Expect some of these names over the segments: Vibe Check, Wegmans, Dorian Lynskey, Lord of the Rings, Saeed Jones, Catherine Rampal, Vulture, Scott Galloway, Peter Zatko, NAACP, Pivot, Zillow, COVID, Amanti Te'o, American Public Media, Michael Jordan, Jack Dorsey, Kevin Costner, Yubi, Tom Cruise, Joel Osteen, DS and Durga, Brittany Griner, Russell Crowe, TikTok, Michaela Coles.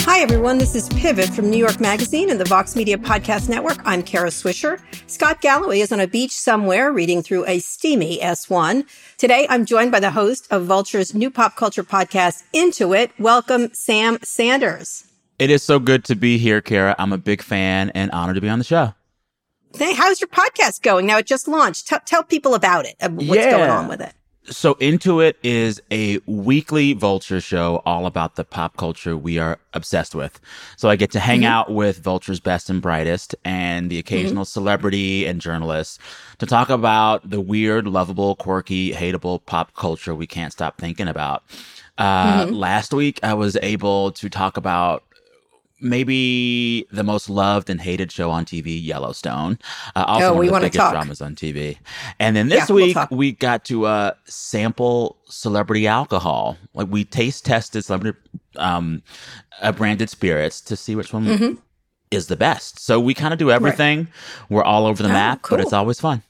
Hi, everyone. This is Pivot from New York Magazine and the Vox Media Podcast Network. I'm Kara Swisher. Scott Galloway is on a beach somewhere reading through a steamy S1. Today, I'm joined by the host of Vulture's new pop culture podcast, Into It. Welcome, Sam Sanders. It is so good to be here, Kara. I'm a big fan and honored to be on the show. Hey, how's your podcast going? Now, it just launched. Tell people about it, what's going on with it. So Into It is a weekly Vulture show all about the pop culture we are obsessed with. So I get to hang out with Vulture's best and brightest and the occasional celebrity and journalists to talk about the weird, lovable, quirky, hateable pop culture we can't stop thinking about. Last week, I was able to talk about maybe the most loved and hated show on TV, Yellowstone. Also, one of the biggest dramas on TV. And then this week, we got to sample celebrity alcohol. Like, we taste tested celebrity branded spirits to see which one is the best. So we kind of do everything. Right. We're all over the map, cool. But it's always fun.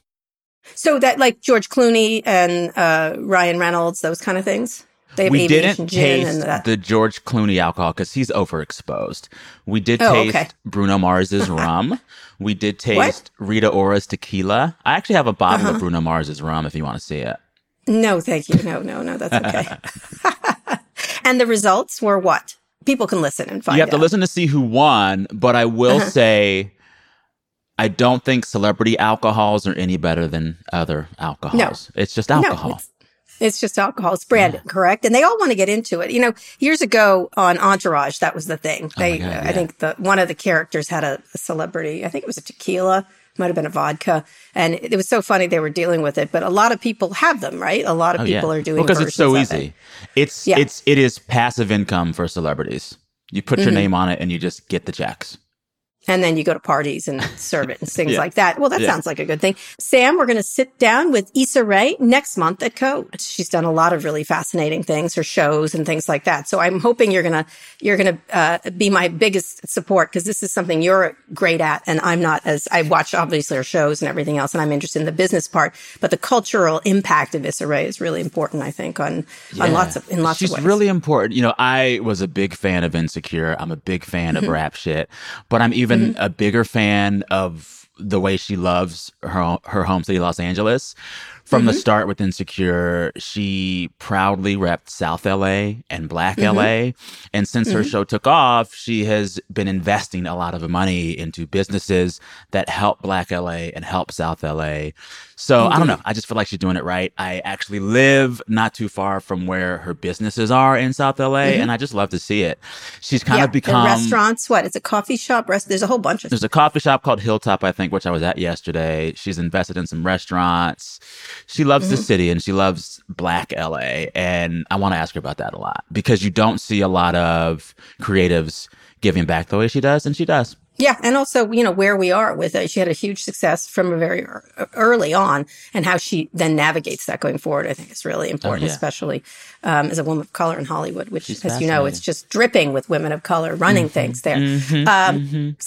So that, like, George Clooney and Ryan Reynolds, those kind of things? We didn't taste the George Clooney alcohol because he's overexposed. We did taste Bruno Mars's rum. We did taste Rita Ora's tequila. I actually have a bottle of Bruno Mars's rum if you want to see it. No, thank you. No, that's okay. And the results were what? People can listen and find out. You have to listen to see who won, but I will say I don't think celebrity alcohols are any better than other alcohols. No. It's just alcohol. No, it's just alcohol. It's branded, correct? And they all want to get into it. You know, years ago on Entourage, that was the thing. I think one of the characters had a celebrity. I think it was a tequila. Might have been a vodka. And it was so funny they were dealing with it. But a lot of people have them, right? A lot of people are doing versions of it. Because it's so easy. It is passive income for celebrities. You put your name on it and you just get the checks. And then you go to parties and serve it and things like that. Well, that sounds like a good thing. Sam, we're going to sit down with Issa Rae next month at Code. She's done a lot of really fascinating things, her shows and things like that. So I'm hoping you're going to be my biggest support because this is something you're great at. And I'm not as, I watch obviously her shows and everything else. And I'm interested in the business part, but the cultural impact of Issa Rae is really important, I think, in lots of ways. She's really important. You know, I was a big fan of Insecure. I'm a big fan of Rap Shit, but I'm even a bigger fan of the way she loves her home city, Los Angeles. From the start with Insecure, she proudly repped South LA and Black LA. And since her show took off, she has been investing a lot of money into businesses that help Black LA and help South LA. So I don't know. I just feel like she's doing it right. I actually live not too far from where her businesses are in South LA, and I just love to see it. She's kind of become... restaurants, what? It's a coffee shop? There's a whole bunch of... There's a coffee shop called Hilltop, I think, which I was at yesterday. She's invested in some restaurants. She loves the city and she loves Black LA. And I want to ask her about that a lot because you don't see a lot of creatives giving back the way she does, and she does. Yeah. And also, you know, where we are with it. She had a huge success from a very early on, and how she then navigates that going forward, I think is really important, especially as a woman of color in Hollywood, which, she's as you know, it's just dripping with women of color running things there. So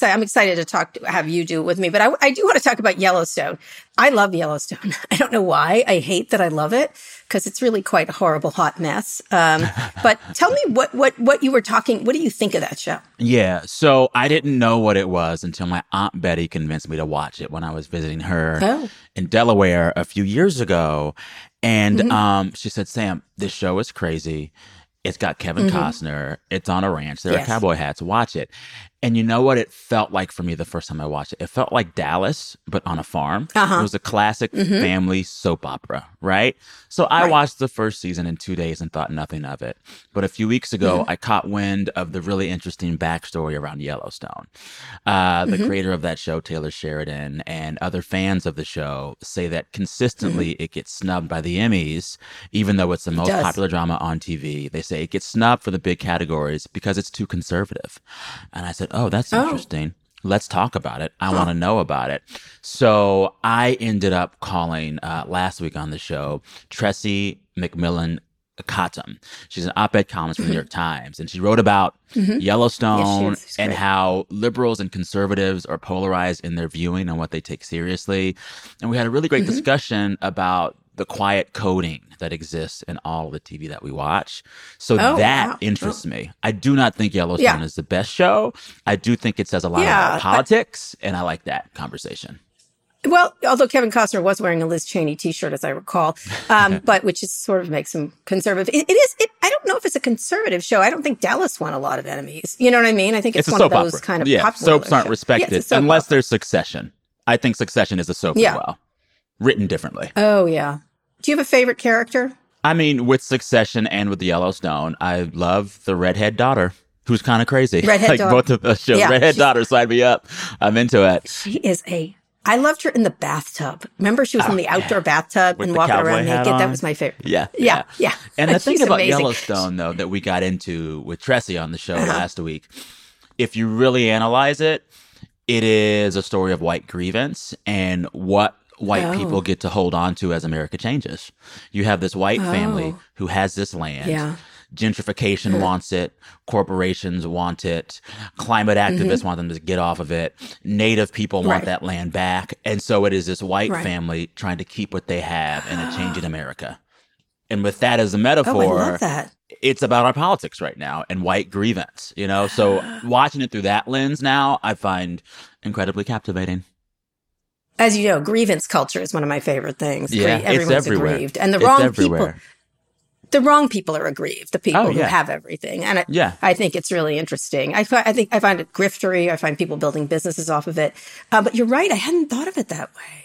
I'm excited to have you do it with me. But I do want to talk about Yellowstone. I love Yellowstone. I don't know why. I hate that I love it because it's really quite a horrible hot mess. But tell me what you were talking. What do you think of that show? Yeah. So I didn't know what it was until my Aunt Betty convinced me to watch it when I was visiting her in Delaware a few years ago. And she said, Sam, this show is crazy. It's got Kevin Costner. It's on a ranch. There are cowboy hats. Watch it. And you know what it felt like for me the first time I watched it? It felt like Dallas, but on a farm. Uh-huh. It was a classic family soap opera, right? So I watched the first season in 2 days and thought nothing of it. But a few weeks ago, I caught wind of the really interesting backstory around Yellowstone. The creator of that show, Taylor Sheridan, and other fans of the show say that consistently it gets snubbed by the Emmys, even though it's the most popular drama on TV. They say it gets snubbed for the big categories because it's too conservative. And I said, oh, that's interesting. Let's talk about it. I want to know about it. So I ended up calling last week on the show Tressie McMillan Cottom. She's an op-ed columnist from the New York Times, and she wrote about Yellowstone and how liberals and conservatives are polarized in their viewing and what they take seriously. And we had a really great discussion about the quiet coding that exists in all of the TV that we watch. So interests me. I do not think Yellowstone is the best show. I do think it says a lot about politics, and I like that conversation. Well, although Kevin Costner was wearing a Liz Cheney t-shirt, as I recall, but which is sort of makes him conservative. It is, I don't know if it's a conservative show. I don't think Dallas won a lot of Emmys. You know what I mean? I think it's one of those opera. Kind of popular soaps aren't shows. Respected unless there's Succession. I think Succession is a soap as well. Written differently. Oh, yeah. Do you have a favorite character? I mean, with Succession and with Yellowstone, I love the redhead daughter, who's kind of crazy. Redhead daughter. Both of the shows. Yeah, redhead daughter, sign me up. I'm into it. I loved her in the bathtub. Remember, she was in the outdoor bathtub with and walking around naked? On. That was my favorite. Yeah. And the thing about Yellowstone, though, that we got into with Tressie on the show last week, if you really analyze it, it is a story of white grievance and what white people get to hold on to as America changes. You have this white family who has this land. Yeah. Gentrification wants it. Corporations want it. Climate activists want them to get off of it. Native people want that land back. And so it is this white family trying to keep what they have in a changing America. And with that as a metaphor, I love that. It's about our politics right now and white grievance, you know? So watching it through that lens now, I find incredibly captivating. As you know, grievance culture is one of my favorite things. Yeah, everyone's aggrieved. And the wrong people are aggrieved, the people who have everything. And I think it's really interesting. I think I find it griftery. I find people building businesses off of it. But you're right. I hadn't thought of it that way.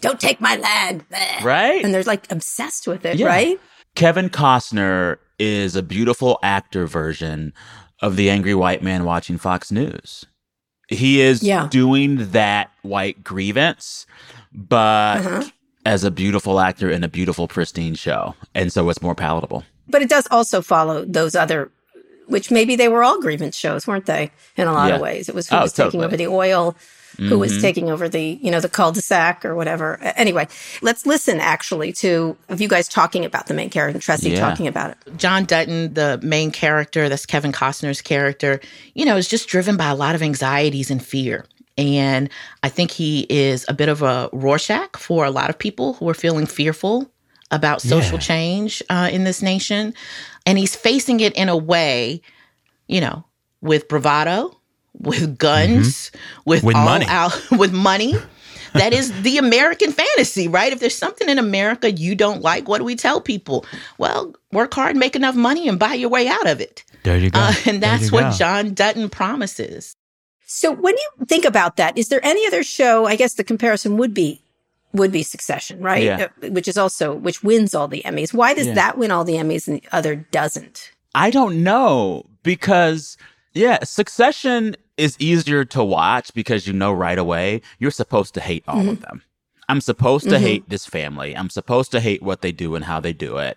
Don't take my land. Right. And they're like obsessed with it, right? Kevin Costner is a beautiful actor version of the angry white man watching Fox News. He is doing that white grievance, but as a beautiful actor in a beautiful, pristine show. And so it's more palatable. But it does also follow those other, which maybe they were all grievance shows, weren't they? In a lot of ways. It was who was taking over the oil, who was taking over the, you know, the cul-de-sac or whatever. Anyway, let's listen actually to you guys talking about the main character and Tressie talking about it. John Dutton, the main character, that's Kevin Costner's character, you know, is just driven by a lot of anxieties and fear. And I think he is a bit of a Rorschach for a lot of people who are feeling fearful about social change in this nation. And he's facing it in a way, you know, with bravado, with guns, with money. That is the American fantasy, right? If there's something in America you don't like, what do we tell people? Well, work hard, make enough money, and buy your way out of it. There you go. And that's what John Dutton promises. So when you think about that, is there any other show? I guess the comparison would be Succession, right? Yeah. Which wins all the Emmys. Why does that win all the Emmys and the other doesn't? I don't know, because Succession is easier to watch because you know right away you're supposed to hate all of them. I'm supposed to hate this family. I'm supposed to hate what they do and how they do it.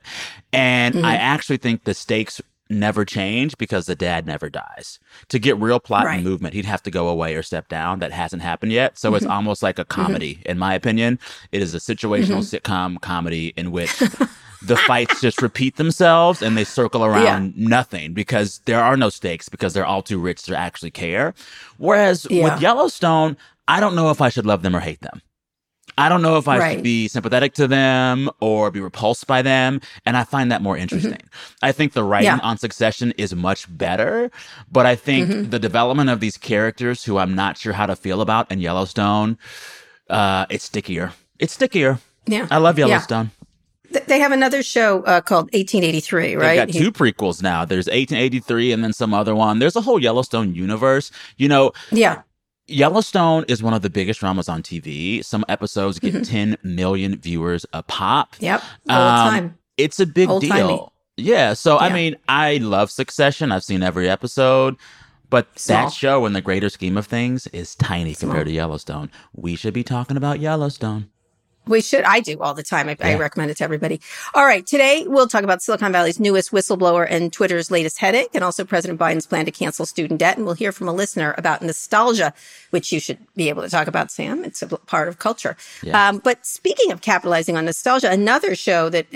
And I actually think the stakes never change because the dad never dies. To get real plot and movement, he'd have to go away or step down. That hasn't happened yet. So it's almost like a comedy. In my opinion, it is a situational sitcom comedy in which the fights just repeat themselves and they circle around nothing because there are no stakes because they're all too rich to actually care. Whereas with Yellowstone, I don't know if I should love them or hate them. I don't know if I should be sympathetic to them or be repulsed by them. And I find that more interesting. I think the writing on Succession is much better. But I think the development of these characters who I'm not sure how to feel about in Yellowstone, it's stickier. Yeah. I love Yellowstone. They have another show called 1883, right? They've got two prequels now. There's 1883 and then some other one. There's a whole Yellowstone universe. You know, yeah. Yellowstone is one of the biggest dramas on TV. Some episodes get 10 million viewers a pop. Yep. All the time. It's a big deal. Yeah. So, yeah. I mean, I love Succession. I've seen every episode. But that show, in the greater scheme of things, is tiny compared to Yellowstone. We should be talking about Yellowstone. We should. I do all the time. I recommend it to everybody. All right. Today, we'll talk about Silicon Valley's newest whistleblower and Twitter's latest headache, and also President Biden's plan to cancel student debt. And we'll hear from a listener about nostalgia, which you should be able to talk about, Sam. It's a part of culture. Yeah. But speaking of capitalizing on nostalgia, another show that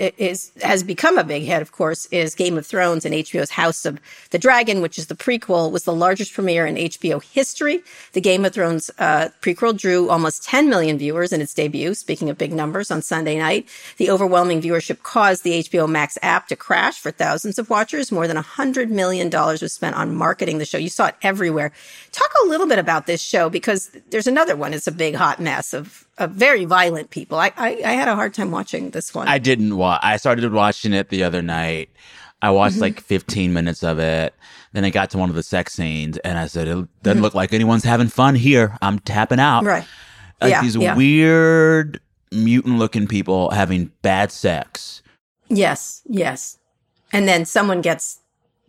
has become a big hit, of course, is Game of Thrones, and HBO's House of the Dragon, which is the prequel, was the largest premiere in HBO history. The Game of Thrones prequel drew almost 10 million viewers in its debut, speaking of big numbers, on Sunday night. The overwhelming viewership caused the HBO Max app to crash for thousands of watchers. More than $100 million was spent on marketing the show. You saw it everywhere. Talk a little bit about this show, because there's another one. It's a big hot mess of very violent people. I had a hard time watching this one. I started watching it the other night. I watched like 15 minutes of it. Then I got to one of the sex scenes and I said, it doesn't look like anyone's having fun here. I'm tapping out. Right. These weird mutant-looking people having bad sex. Yes, yes. And then someone gets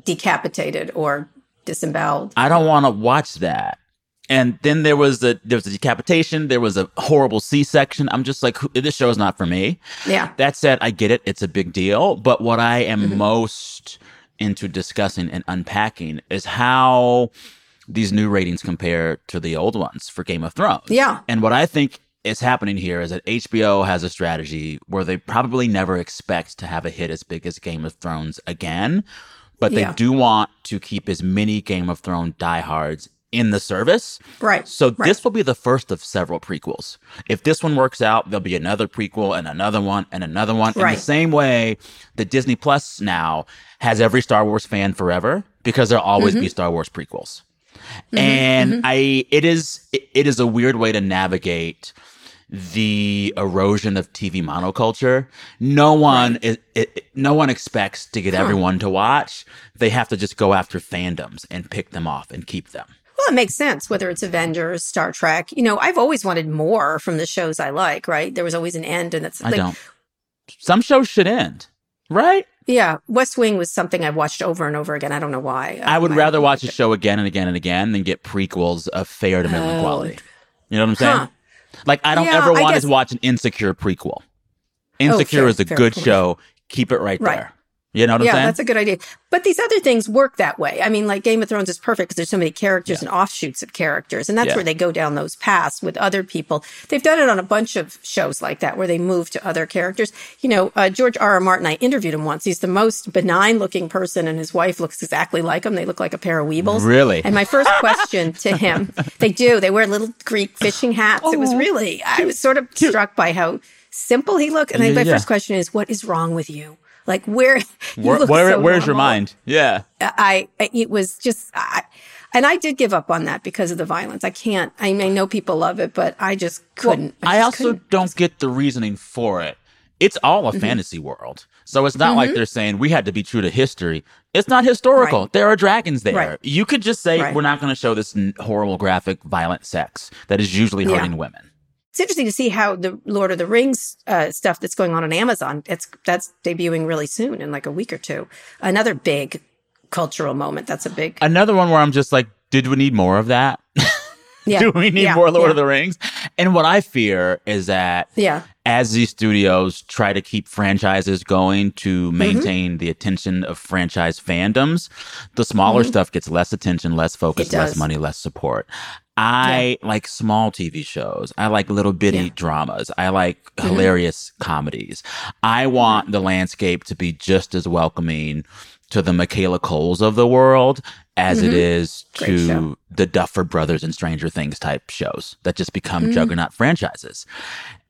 decapitated or disemboweled. I don't want to watch that. And then there was a decapitation. There was a horrible C-section. I'm just like, this show is not for me. Yeah. That said, I get it. It's a big deal. But what I am most into discussing and unpacking is how these new ratings compare to the old ones for Game of Thrones. Yeah. And what I think is happening here is that HBO has a strategy where they probably never expect to have a hit as big as Game of Thrones again, but they do want to keep as many Game of Thrones diehards in the service. Right. So this will be the first of several prequels. If this one works out, there'll be another prequel and another one and another one. Right. In the same way that Disney Plus now has every Star Wars fan forever, because there'll always be Star Wars prequels. And it is a weird way to navigate the erosion of TV monoculture. No one expects to get everyone to watch. They have to just go after fandoms and pick them off and keep them. Well, it makes sense, whether it's Avengers, Star Trek. You know, I've always wanted more from the shows I like, right? There was always an end, and that's like, I don't. Some shows should end, right? Yeah, West Wing was something I've watched over and over again. I don't know why. I would rather watch a show again and again and again than get prequels of fair to minimum quality. You know what I'm saying? Huh. Like, I don't ever want to watch an Insecure prequel. Insecure is a good show. Keep it right there. You know what I'm saying? Yeah, that's a good idea. But these other things work that way. I mean, like, Game of Thrones is perfect because there's so many characters and offshoots of characters. And that's where they go down those paths with other people. They've done it on a bunch of shows like that where they move to other characters. You know, George R.R. Martin, I interviewed him once. He's the most benign-looking person, and his wife looks exactly like him. They look like a pair of weebles. Really? And my first question to him, they do. They wear little Greek fishing hats. Oh, it was really, cute. I was sort of struck by how simple he looked. And my first question is, what is wrong with you? Like, where's your mind? Yeah. And I did give up on that because of the violence. I can't, I mean, I know people love it, but I just couldn't. Well, I also don't get the reasoning for it. It's all a fantasy world. So it's not like they're saying we had to be true to history. It's not historical. Right. There are dragons there. Right. You could just say, we're not going to show this horrible, graphic, violent sex that is usually hurting women. It's interesting to see how the Lord of the Rings stuff that's going on Amazon, that's debuting really soon, in like a week or two. Another big cultural moment. That's a big... Another one where I'm just like, did we need more of that? Do we need more Lord of the Rings? And what I fear is that as these studios try to keep franchises going to maintain the attention of franchise fandoms, the smaller stuff gets less attention, less focus, less money, less support. I like small TV shows. I like little bitty dramas. I like hilarious comedies. I want the landscape to be just as welcoming to the Michaela Coles of the world as it is to the Duffer Brothers and Stranger Things type shows that just become juggernaut franchises.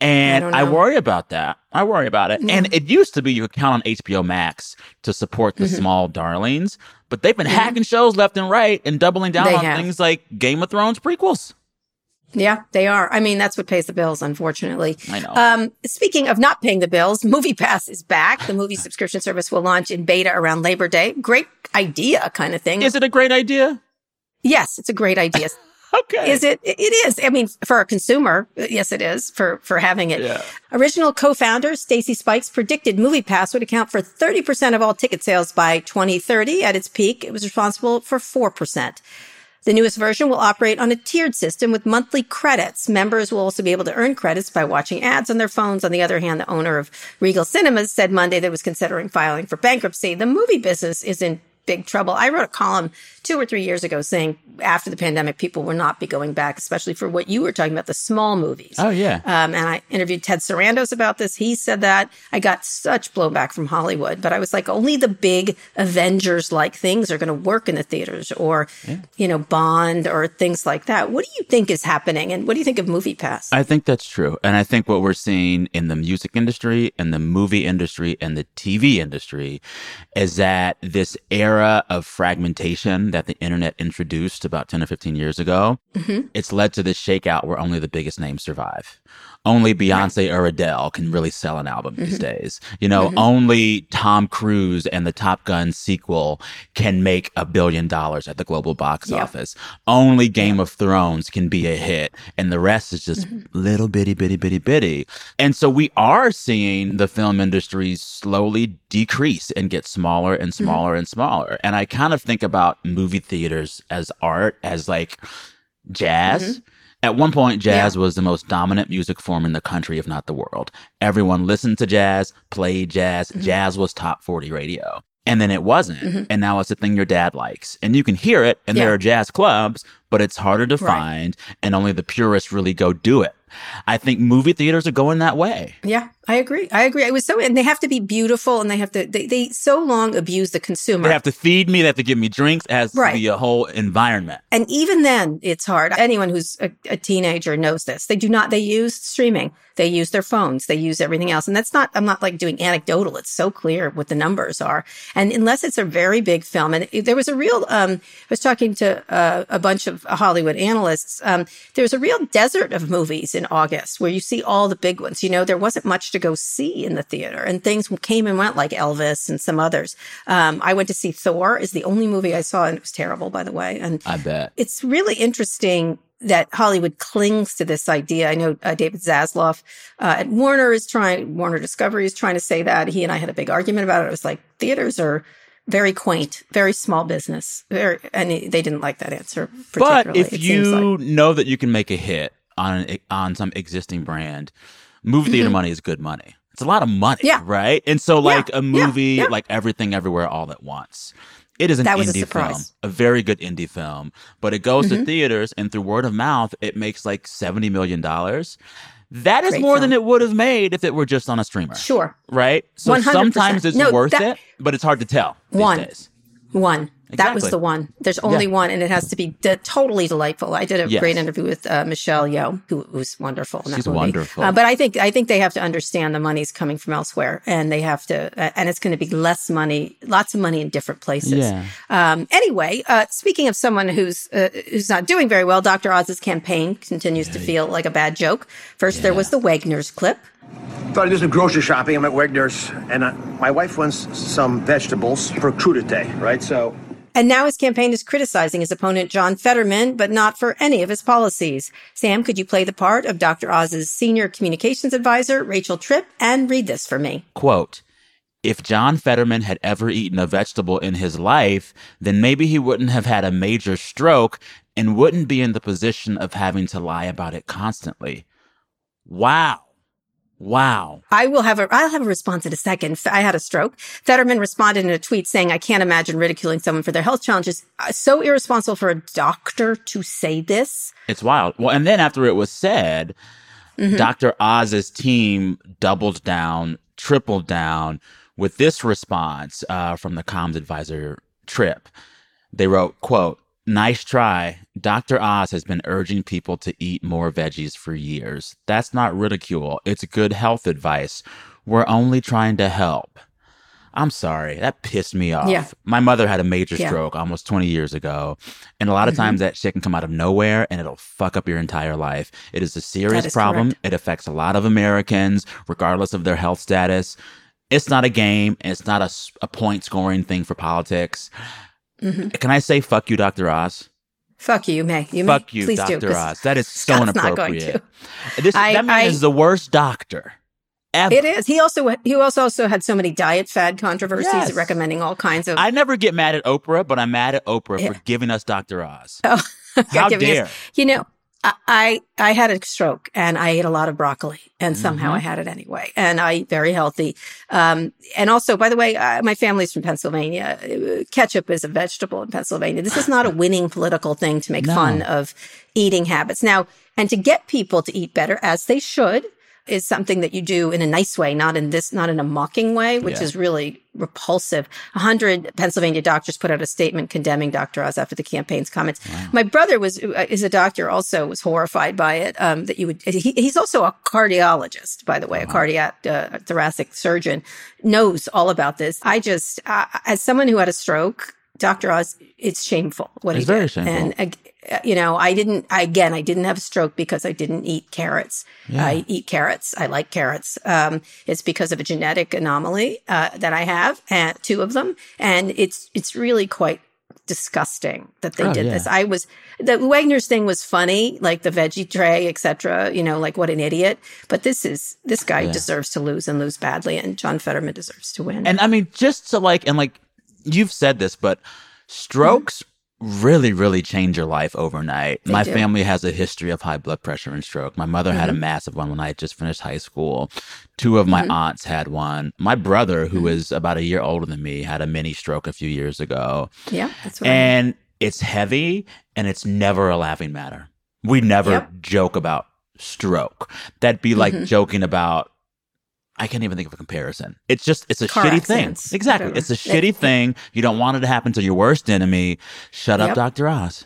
And I worry about that. I worry about it. And it used to be you could count on HBO Max to support the small darlings, but they've been hacking shows left and right and doubling down on things like Game of Thrones prequels. Yeah, they are. I mean, that's what pays the bills, unfortunately. I know. Speaking of not paying the bills, MoviePass is back. The movie subscription service will launch in beta around Labor Day. Great idea kind of thing. Is it a great idea? Yes, it's a great idea. Okay. Is it? It is. I mean, for a consumer, yes, it is for having it. Yeah. Original co-founder Stacy Spikes predicted MoviePass would account for 30% of all ticket sales by 2030. At its peak, it was responsible for 4%. The newest version will operate on a tiered system with monthly credits. Members will also be able to earn credits by watching ads on their phones. On the other hand, the owner of Regal Cinemas said Monday that it was considering filing for bankruptcy. The movie business is in big trouble. I wrote a column 2 or 3 years ago saying after the pandemic, people will not be going back, especially for what you were talking about, the small movies. Oh, yeah. And I interviewed Ted Sarandos about this. He said that. I got such blowback from Hollywood, but I was like, only the big Avengers-like things are going to work in the theaters or, you know, Bond or things like that. What do you think is happening? And what do you think of MoviePass? I think that's true. And I think what we're seeing in the music industry and the movie industry and the TV industry is that this era of fragmentation that the internet introduced about 10 or 15 years ago, it's led to this shakeout where only the biggest names survive. Only Beyonce or Adele can really sell an album these days. You know, only Tom Cruise and the Top Gun sequel can make $1 billion at the global box office. Only Game of Thrones can be a hit. And the rest is just little bitty. And so we are seeing the film industry slowly decrease and get smaller and smaller and smaller. And I kind of think about movie theaters as art, as like jazz. At one point, jazz was the most dominant music form in the country, if not the world. Everyone listened to jazz, played jazz. Jazz was top 40 radio. And then it wasn't. And now it's the thing your dad likes. And you can hear it, and there are jazz clubs, but it's harder to find, and only the purists really go do it. I think movie theaters are going that way. Yeah, I agree. It was so, and they have to be beautiful, and they have to, they so long abuse the consumer. They have to feed me, they have to give me drinks, it has to be a whole environment. And even then, it's hard. Anyone who's a teenager knows this. They do not, they use streaming, they use their phones, they use everything else. And that's not, I'm not like doing anecdotal. It's so clear what the numbers are. And unless it's a very big film, and there was a real, I was talking to a bunch of Hollywood analysts, there's a real desert of movies in August where you see all the big ones. You know, there wasn't much to go see in the theater, and things came and went like Elvis and some others. I went to see Thor, is the only movie I saw, and it was terrible, by the way. And I bet. It's really interesting that Hollywood clings to this idea. I know David Zaslav at Warner is trying, Warner Discovery is trying to say that. He and I had a big argument about it. It was like, theaters are very quaint, very small business. And they didn't like that answer particularly. But if you know that you can make a hit on some existing brand, movie theater money is good money. It's a lot of money, right? And so like a movie, like Everything Everywhere All at Once. It is an indie film, a very good indie film. But it goes to theaters, and through word of mouth, it makes like $70 million. That is more than it would have made if it were just on a streamer. Sure. Right? So 100%. Sometimes it's worth it, but it's hard to tell these days. Exactly. That was the one. There's only one, and it has to be totally delightful. I did a great interview with Michelle Yeoh, who's wonderful in that movie. Wonderful. But I think they have to understand the money's coming from elsewhere, and they have to, and it's going to be less money, lots of money in different places. Yeah. Anyway, speaking of someone who's not doing very well, Dr. Oz's campaign continues to feel like a bad joke. First, there was the Wegner's clip. I thought I did some grocery shopping. I'm at Wegner's, and my wife wants some vegetables for crudité, right? So. And now his campaign is criticizing his opponent, John Fetterman, but not for any of his policies. Sam, could you play the part of Dr. Oz's senior communications advisor, Rachel Tripp, and read this for me? Quote, if John Fetterman had ever eaten a vegetable in his life, then maybe he wouldn't have had a major stroke and wouldn't be in the position of having to lie about it constantly. Wow. Wow. I'll have a response in a second. I had a stroke. Fetterman responded in a tweet saying, I can't imagine ridiculing someone for their health challenges. So irresponsible for a doctor to say this. It's wild. Well, and then after it was said, Dr. Oz's team doubled down, tripled down with this response from the comms advisor Tripp. They wrote, quote, nice try. Dr. Oz has been urging people to eat more veggies for years. That's not ridicule. It's good health advice. We're only trying to help. I'm sorry. That pissed me off. Yeah. My mother had a major stroke almost 20 years ago. And a lot of times that shit can come out of nowhere and it'll fuck up your entire life. It is a serious problem. Correct. It affects a lot of Americans, regardless of their health status. It's not a game. It's not a point scoring thing for politics. Mm-hmm. Can I say fuck you, Dr. Oz? Fuck you, May. You fuck may. You, please Dr. Do, Oz. That is so Scott's inappropriate. Not going to. That man is the worst doctor ever. It is. He also had so many diet fad controversies, recommending all kinds of. I never get mad at Oprah, but I'm mad at Oprah for giving us Dr. Oz. Oh, how dare you know? I had a stroke and I ate a lot of broccoli and somehow I had it anyway. And I eat very healthy. And also, by the way, my family's from Pennsylvania. Ketchup is a vegetable in Pennsylvania. This is not a winning political thing to make fun of eating habits. Now, and to get people to eat better, as they should, is something that you do in a nice way, not in a mocking way, which is really repulsive. 100 Pennsylvania doctors put out a statement condemning Dr. Oz after the campaign's comments. Wow. My brother is a doctor also, was horrified by it. That you would. He's also a cardiologist, by the way, a cardiac thoracic surgeon, knows all about this. I just, as someone who had a stroke, Dr. Oz, it's shameful what he did. It's very shameful. And I didn't have a stroke because I didn't eat carrots. Yeah. I eat carrots. I like carrots. It's because of a genetic anomaly that I have, two of them. And it's really quite disgusting that they did this. The Wegner's thing was funny, like the veggie tray, etc. You know, like what an idiot. But this guy deserves to lose and lose badly. And John Fetterman deserves to win. And I mean, just to you've said this, but strokes really, really change your life overnight. They My do. Family has a history of high blood pressure and stroke. My mother had a massive one when I had just finished high school. Two of my aunts had one. My brother, who is about a year older than me, had a mini stroke a few years ago. Yeah, that's right. And it's heavy, and it's never a laughing matter. We never joke about stroke. That'd be like joking about, I can't even think of a comparison. It's just, it's a car shitty accidents, thing. Exactly. Whatever. It's a shitty thing. You don't want it to happen to your worst enemy. Shut up, Dr. Oz.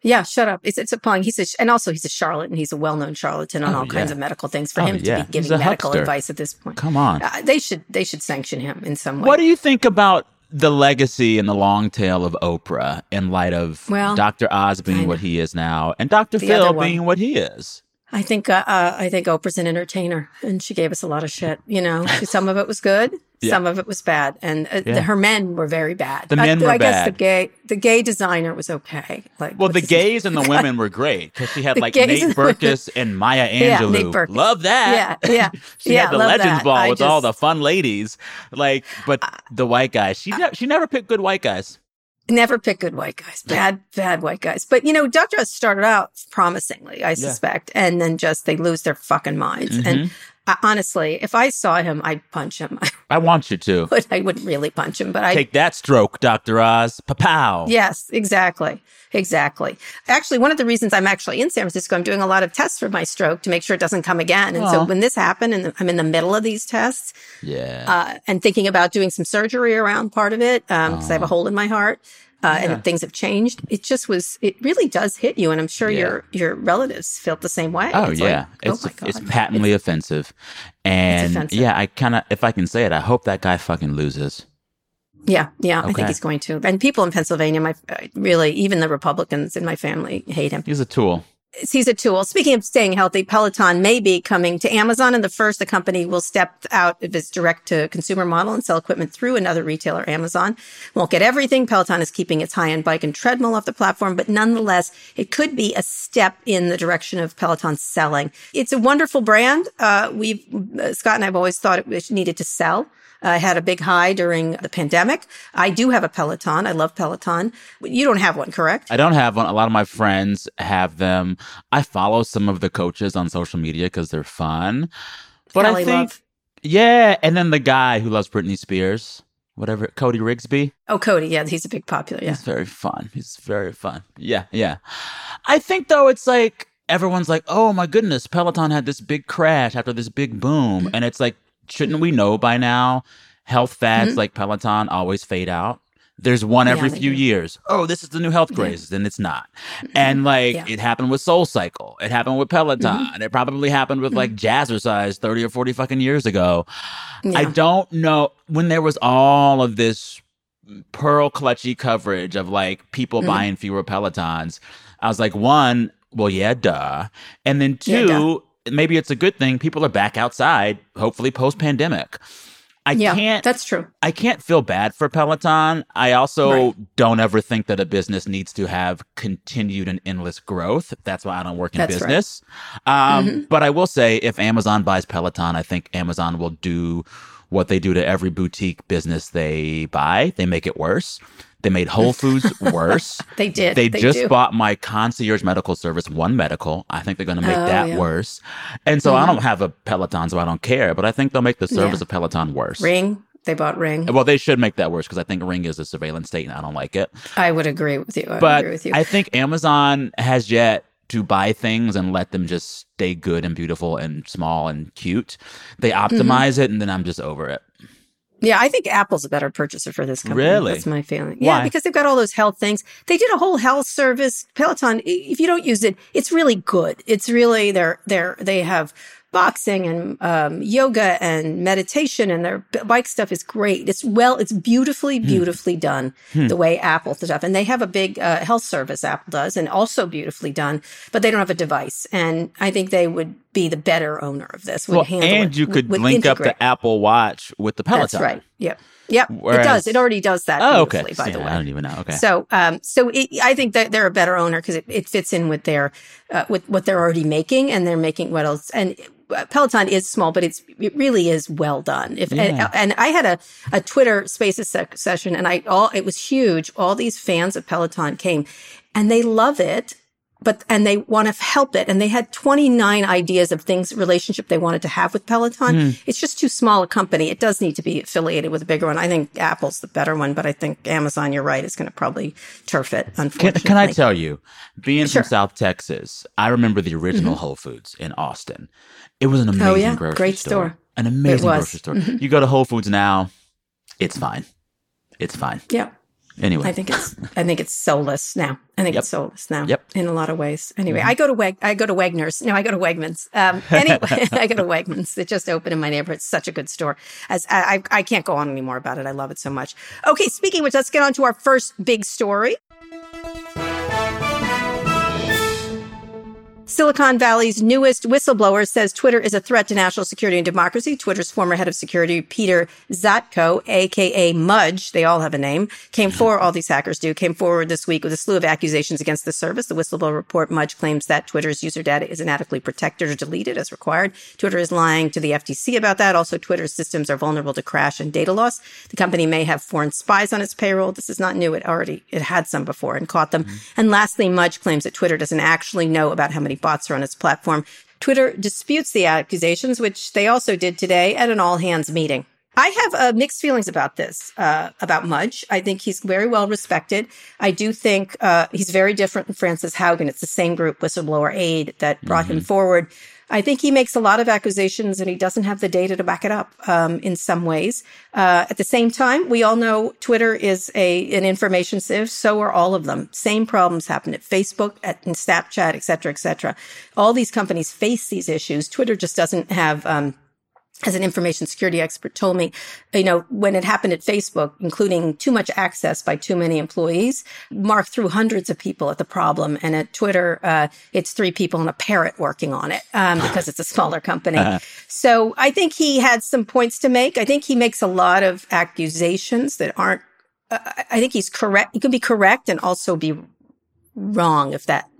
Yeah, shut up. It's appalling. He's a charlatan. He's a well-known charlatan on all kinds of medical things. For him to be giving medical advice at this point. Come on. They should sanction him in some way. What do you think about the legacy and the long tail of Oprah in light of Dr. Oz being what he is now and Dr. Phil being what he is? I think Oprah's an entertainer, and she gave us a lot of shit. You know, some of it was good, some of it was bad, and her men were very bad. The men were bad. I guess the gay designer was okay. The gays and the women were great because she had Nate Berkus and Maya Angelou. Yeah, love that. Yeah, yeah. She had the Legends that. Ball with all the fun ladies. The white guys, she never picked good white guys. Never pick good white guys, bad white guys. But, you know, Dr. Oz started out promisingly, I suspect, and then just they lose their fucking minds. Mm-hmm. And honestly, if I saw him, I'd punch him. I want you to. I wouldn't really punch him, but I take that stroke, Dr. Oz. Pa-pow. Yes, exactly. Exactly. Actually, one of the reasons I'm actually in San Francisco, I'm doing a lot of tests for my stroke to make sure it doesn't come again. And so when this happened, and I'm in the middle of these tests, and thinking about doing some surgery around part of it, because I have a hole in my heart, and things have changed. It just was. It really does hit you, and I'm sure your relatives felt the same way. Oh, it's it's patently offensive, and I kind of, if I can say it, I hope that guy fucking loses. Yeah, okay. I think he's going to. And people in Pennsylvania, even the Republicans in my family hate him. He's a tool. He's a tool. Speaking of staying healthy, Peloton may be coming to Amazon, and the company will step out of its direct-to-consumer model and sell equipment through another retailer, Amazon. Won't get everything. Peloton is keeping its high-end bike and treadmill off the platform, but nonetheless, it could be a step in the direction of Peloton selling. It's a wonderful brand. Scott and I have always thought it needed to sell. I had a big high during the pandemic. I do have a Peloton. I love Peloton. You don't have one, correct? I don't have one. A lot of my friends have them. I follow some of the coaches on social media because they're fun. But Kelly I think, love. Yeah. And then the guy who loves Britney Spears, whatever, Cody Rigsby. Oh, Cody. Yeah. He's a big popular. Yeah. He's very fun. Yeah. Yeah. I think, though, it's like everyone's like, oh, my goodness, Peloton had this big crash after this big boom. And it's like, shouldn't we know by now, health fads like Peloton always fade out? There's one every few years. Oh, this is the new health craze. And it's not. Mm-hmm. And like it happened with SoulCycle. It happened with Peloton. Mm-hmm. It probably happened with like Jazzercise 30 or 40 fucking years ago. Yeah. I don't know. When there was all of this pearl clutchy coverage of like people buying fewer Pelotons, I was like, one, well, yeah, duh. And then two, maybe it's a good thing. People are back outside, hopefully post-pandemic. I can't. That's true. I can't feel bad for Peloton. I also don't ever think that a business needs to have continued and endless growth. That's why I don't work in business. Right. But I will say, if Amazon buys Peloton, I think Amazon will do what they do to every boutique business they buy. They make it worse. They made Whole Foods worse. They did. They just bought my concierge medical service, One Medical. I think they're going to make that worse. And so I don't have a Peloton, so I don't care. But I think they'll make the service of Peloton worse. Ring. They bought Ring. Well, they should make that worse because I think Ring is a surveillance state and I don't like it. I would agree with you. I think Amazon has yet to buy things and let them just stay good and beautiful and small and cute. They optimize it and then I'm just over it. Yeah, I think Apple's a better purchaser for this company. Really? That's my feeling. Yeah, because they've got all those health things. They did a whole health service. Peloton, if you don't use it, it's really good. It's really, they have boxing and yoga and meditation, and their bike stuff is great. It's beautifully done the way Apple stuff. And they have a big health service, Apple does, and also beautifully done, but they don't have a device. And I think they would be the better owner of this. You could link up the Apple Watch with the Peloton. That's right. Yep. Yep. Whereas, it already does that beautifully, by the way. I don't even know. Okay. So, I think that they're a better owner because it fits in with their, with what they're already making, and they're making what else. And Peloton is small, but it really is well done. And I had a Twitter Spaces session, and it was huge. All these fans of Peloton came, and they love it. And they want to help it. And they had 29 ideas of relationship they wanted to have with Peloton. It's just too small a company. It does need to be affiliated with a bigger one. I think Apple's the better one, but I think Amazon, you're right, is going to probably turf it, unfortunately. Can I tell you, being from South Texas, I remember the original Whole Foods in Austin. It was an amazing grocery store. An amazing grocery store. Mm-hmm. You go to Whole Foods now, it's fine. It's fine. Yeah. Anyway, I think it's soulless now. It's soulless now. Yep. In a lot of ways. Anyway, I go to Wegmans. Anyway, I go to Wegmans. It just opened in my neighborhood. It's such a good store. As I can't go on anymore about it. I love it so much. Okay, speaking of which, let's get on to our first big story. Silicon Valley's newest whistleblower says Twitter is a threat to national security and democracy. Twitter's former head of security, Peter Zatko, a.k.a. Mudge, they all have a name, came forward this week with a slew of accusations against the service. The whistleblower report, Mudge claims that Twitter's user data is inadequately protected or deleted as required. Twitter is lying to the FTC about that. Also, Twitter's systems are vulnerable to crash and data loss. The company may have foreign spies on its payroll. This is not new. It had some before and caught them. Mm-hmm. And lastly, Mudge claims that Twitter doesn't actually know about how many bots are on its platform. Twitter disputes the accusations, which they also did today at an all-hands meeting. I have mixed feelings about this, about Mudge. I think he's very well respected. I do think he's very different from Francis Haugen. It's the same group, whistleblower aide, that brought him forward. I think he makes a lot of accusations and he doesn't have the data to back it up in some ways. At the same time, we all know Twitter is an information sieve. So are all of them. Same problems happen at Facebook, and Snapchat, et cetera, et cetera. All these companies face these issues. Twitter just doesn't have... as an information security expert told me, when it happened at Facebook, including too much access by too many employees, Mark threw hundreds of people at the problem. And at Twitter, it's 3 people and a parrot working on it because it's a smaller company. So I think he had some points to make. I think he makes a lot of accusations that aren't, I think he's correct. He can be correct and also be wrong if that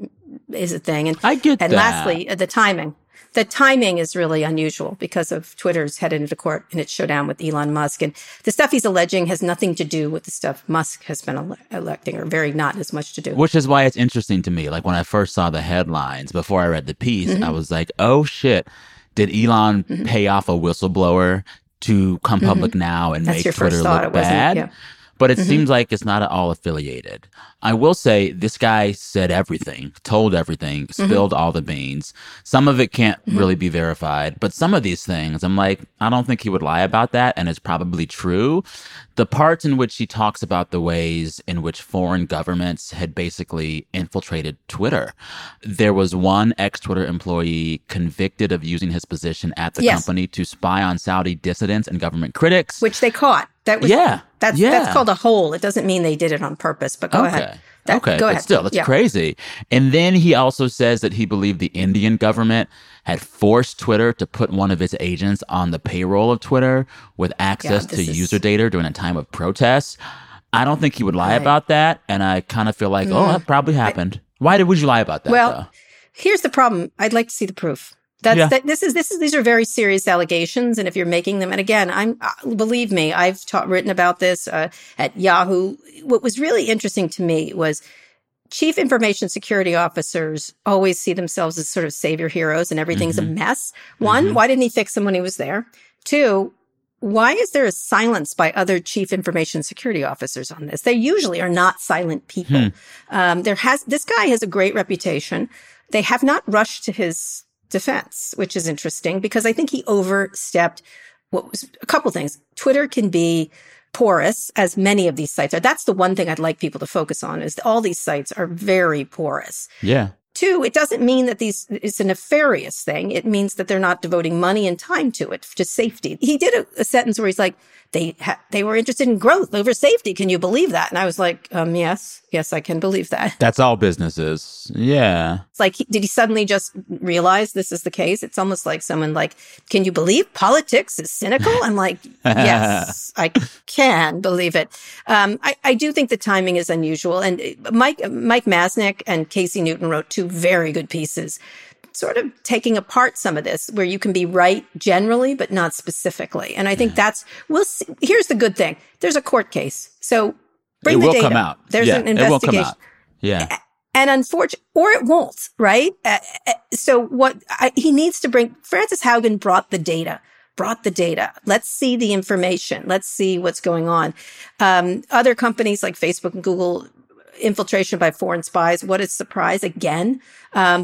is a thing. And I get that. And lastly, the timing. The timing is really unusual because of Twitter's headed into court in its showdown with Elon Musk. And the stuff he's alleging has nothing to do with the stuff Musk has been electing, or very not as much to do. Which is why it's interesting to me. Like when I first saw the headlines before I read the piece, I was like, oh shit, did Elon pay off a whistleblower to come public now and make Twitter look bad? Yeah. But it seems like it's not at all affiliated. I will say this guy said everything, told everything, spilled all the beans. Some of it can't really be verified. But some of these things, I'm like, I don't think he would lie about that. And it's probably true. The parts in which he talks about the ways in which foreign governments had basically infiltrated Twitter. There was one ex-Twitter employee convicted of using his position at the company to spy on Saudi dissidents and government critics. Which they caught. That was, that's called a hole. It doesn't mean they did it on purpose, but go ahead. Go ahead. Still, that's crazy. And then he also says that he believed the Indian government had forced Twitter to put one of its agents on the payroll of Twitter with access to user data during a time of protests. I don't think he would lie about that. And I kind of feel like, oh, that probably happened. Why would you lie about that? Well, here's the problem. I'd like to see the proof. These are very serious allegations, and if you're making them, and again, believe me, I've written about this at Yahoo. What was really interesting to me was chief information security officers always see themselves as sort of savior heroes, and everything's a mess. One, why didn't he fix them when he was there? Two, why is there a silence by other chief information security officers on this? They usually are not silent people. This guy has a great reputation. They have not rushed to his defense, which is interesting because I think he overstepped what was a couple things. Twitter can be porous, as many of these sites are. That's the one thing I'd like people to focus on is all these sites are very porous. Yeah. Two, it doesn't mean that it's a nefarious thing. It means that they're not devoting money and time to it, to safety. He did a sentence where he's like, they were interested in growth over safety. Can you believe that? And I was like, yes, I can believe that. That's all businesses. Yeah. It's like, did he suddenly just realize this is the case? It's almost like someone like, can you believe politics is cynical? I'm like, yes, I can believe it. I do think the timing is unusual. And Mike Masnick and Casey Newton wrote two very good pieces, sort of taking apart some of this where you can be right generally, but not specifically. And I think that's, we'll see. Here's the good thing. There's a court case. So bring the data. It will come out. There's an investigation. It will come out. Yeah. And unfortunately, or it won't, right? So what he needs to bring, Francis Haugen brought the data. Let's see the information. Let's see what's going on. Other companies like Facebook and Google, infiltration by foreign spies. What a surprise again,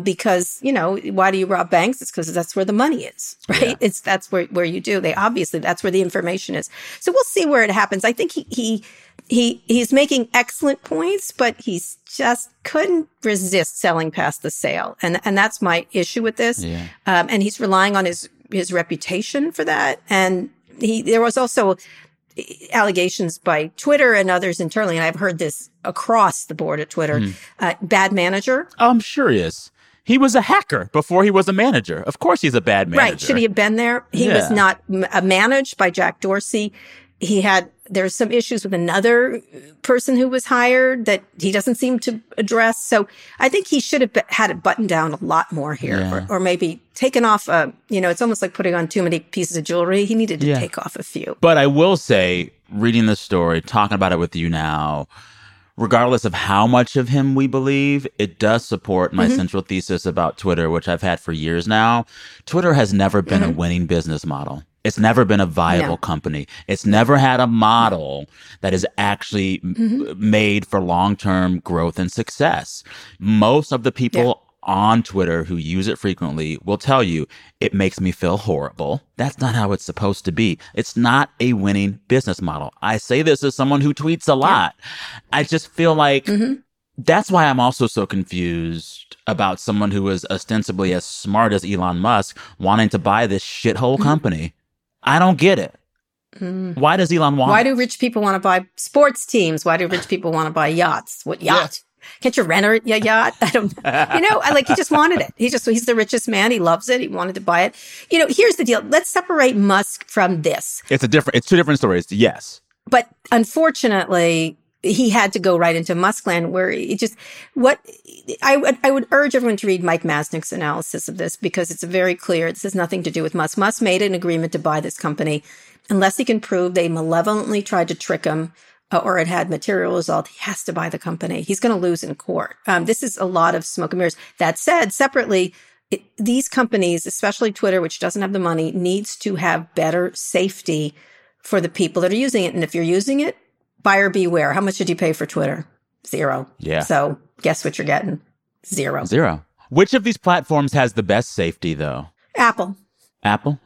because, you know, why do you rob banks? It's because that's where the money is, right? Yeah. That's where you do. They obviously, that's where the information is. So we'll see where it happens. I think he's making excellent points, but he's just couldn't resist selling past the sale. And that's my issue with this. Yeah. And he's relying on his reputation for that. And there was also allegations by Twitter and others internally, and I've heard this across the board at Twitter, bad manager. I'm sure he is. He was a hacker before he was a manager. Of course he's a bad manager. Right. Should he have been there? He was not managed by Jack Dorsey. There's some issues with another person who was hired that he doesn't seem to address. So I think he should have had it buttoned down a lot more here, or maybe taken off. It's almost like putting on too many pieces of jewelry. He needed to take off a few. But I will say, reading the story, talking about it with you now, regardless of how much of him we believe, it does support my central thesis about Twitter, which I've had for years now. Twitter has never been a winning business model. It's never been a viable company. It's never had a model that is actually made for long-term growth and success. Most of the people on Twitter who use it frequently will tell you, it makes me feel horrible. That's not how it's supposed to be. It's not a winning business model. I say this as someone who tweets a lot. I just feel like that's why I'm also so confused about someone who is ostensibly as smart as Elon Musk wanting to buy this shithole company. I don't get it. Why does Elon want it? Why do rich people want to buy sports teams? Why do rich people want to buy yachts? What yacht? Yeah. Can't you rent a yacht? I don't know. He just wanted it. He's the richest man. He loves it. He wanted to buy it. Here's the deal. Let's separate Musk from this. It's two different stories. Yes. But unfortunately, he had to go right into Muskland where he just, I would urge everyone to read Mike Masnick's analysis of this because it's very clear. This has nothing to do with Musk. Musk made an agreement to buy this company unless he can prove they malevolently tried to trick him or it had material result. He has to buy the company. He's going to lose in court. This is a lot of smoke and mirrors. That said, separately, these companies, especially Twitter, which doesn't have the money, needs to have better safety for the people that are using it. And if you're using it, buyer beware. How much did you pay for Twitter? $0. Yeah. So guess what you're getting? $0. Which of these platforms has the best safety, though? Apple?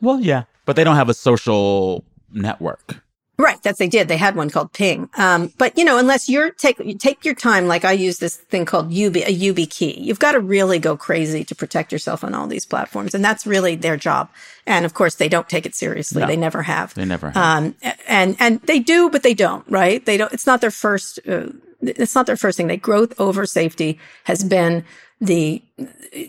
Well, yeah. But they don't have a social network. Right. That's they did. They had one called Ping. But, you know, unless you're take your time, like I use this thing called Yubi, a Yubi key. You've got to really go crazy to protect yourself on all these platforms. And that's really their job. And of course, they don't take it seriously. No, they never have. And they do, but they don't, right? They don't, it's not their first, it's not their first thing. They growth over safety has been the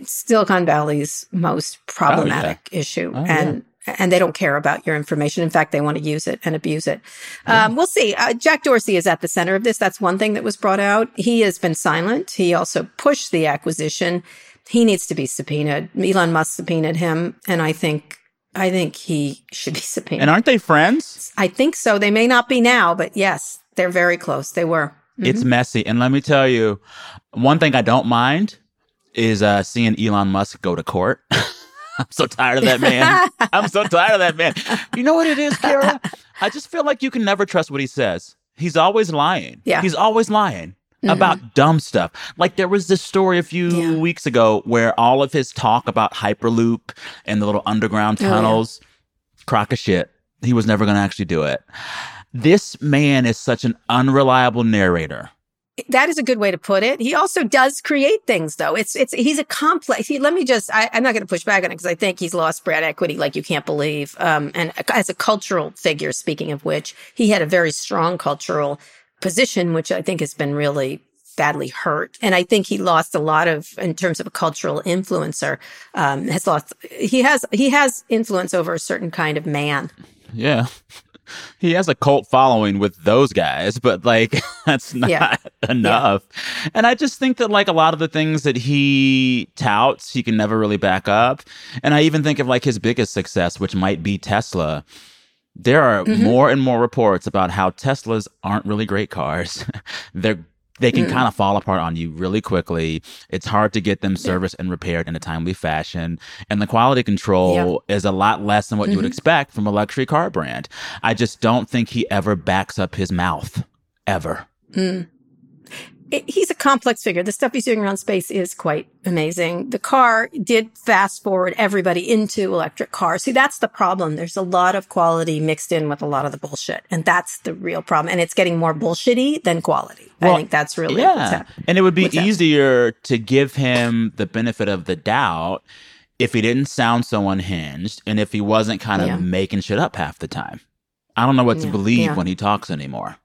Silicon Valley's most problematic issue. Oh, and, and they don't care about your information. In fact, they want to use it and abuse it. We'll see. Jack Dorsey is at the center of this. That's one thing that was brought out. He has been silent. He also pushed the acquisition. He needs to be subpoenaed. Elon Musk subpoenaed him, and I think he should be subpoenaed. And aren't they friends? I think so. They may not be now, but yes, they're very close. They were. Mm-hmm. It's messy. And let me tell you, one thing I don't mind is seeing Elon Musk go to court. I'm so tired of that man. You know what it is, Kara? I just feel like you can never trust what he says. He's always lying. Yeah. He's always lying about dumb stuff. Like there was this story a few weeks ago where all of his talk about Hyperloop and the little underground tunnels, crock of shit. He was never going to actually do it. This man is such an unreliable narrator. That is a good way to put it. He also does create things, though. He's a complex. I'm not going to push back on it because I think he's lost brand equity like you can't believe. And as a cultural figure, speaking of which, he had a very strong cultural position, which I think has been really badly hurt. And I think he lost a lot of, in terms of a cultural influencer, he has influence over a certain kind of man. Yeah. He has a cult following with those guys, but, like, that's not enough. Yeah. And I just think that, like, a lot of the things that he touts, he can never really back up. And I even think of, like, his biggest success, which might be Tesla. There are more and more reports about how Teslas aren't really great cars. They can kind of fall apart on you really quickly. It's hard to get them serviced and repaired in a timely fashion. And the quality control is a lot less than what you would expect from a luxury car brand. I just don't think he ever backs up his mouth, ever. Mm. He's a complex figure. The stuff he's doing around space is quite amazing. The car did fast forward everybody into electric cars. See, that's the problem. There's a lot of quality mixed in with a lot of the bullshit. And that's the real problem. And it's getting more bullshitty than quality. Well, I think that's really what's happening. And it would be easier to give him the benefit of the doubt if he didn't sound so unhinged and if he wasn't kind of making shit up half the time. I don't know what to believe when he talks anymore.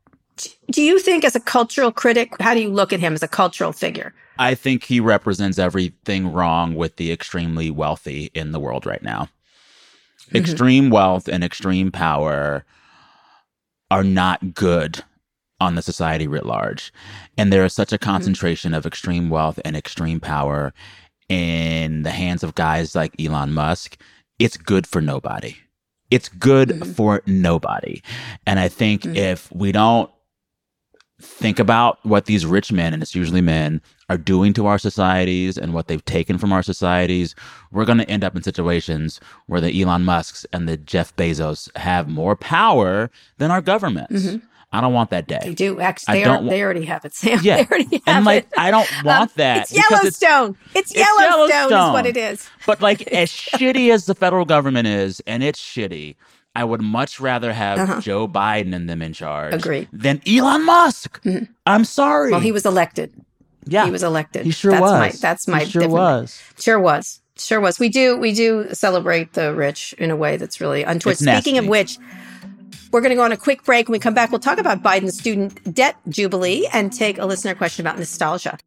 Do you think as a cultural critic, how do you look at him as a cultural figure? I think he represents everything wrong with the extremely wealthy in the world right now. Mm-hmm. Extreme wealth and extreme power are not good on the society writ large. And there is such a concentration of extreme wealth and extreme power in the hands of guys like Elon Musk. It's good for nobody. It's good for nobody. And I think if we don't think about what these rich men, and it's usually men, are doing to our societies and what they've taken from our societies, we're going to end up in situations where the Elon Musks and the Jeff Bezos have more power than our governments. Mm-hmm. I don't want that day. They do. Actually, they already have it, Sam. Yeah. They already have and, like, it. I don't want that. It's Yellowstone. It's Yellowstone is what it is. But, like, as shitty as the federal government is, and it's shitty, I would much rather have Joe Biden and them in charge than Elon Musk. Mm-hmm. I'm sorry. Well, he was elected. Yeah. He was elected. He sure was. He sure was. Sure was. We do celebrate the rich in a way that's really untoward. Speaking of which, we're going to go on a quick break. When we come back, we'll talk about Biden's student debt jubilee and take a listener question about nostalgia.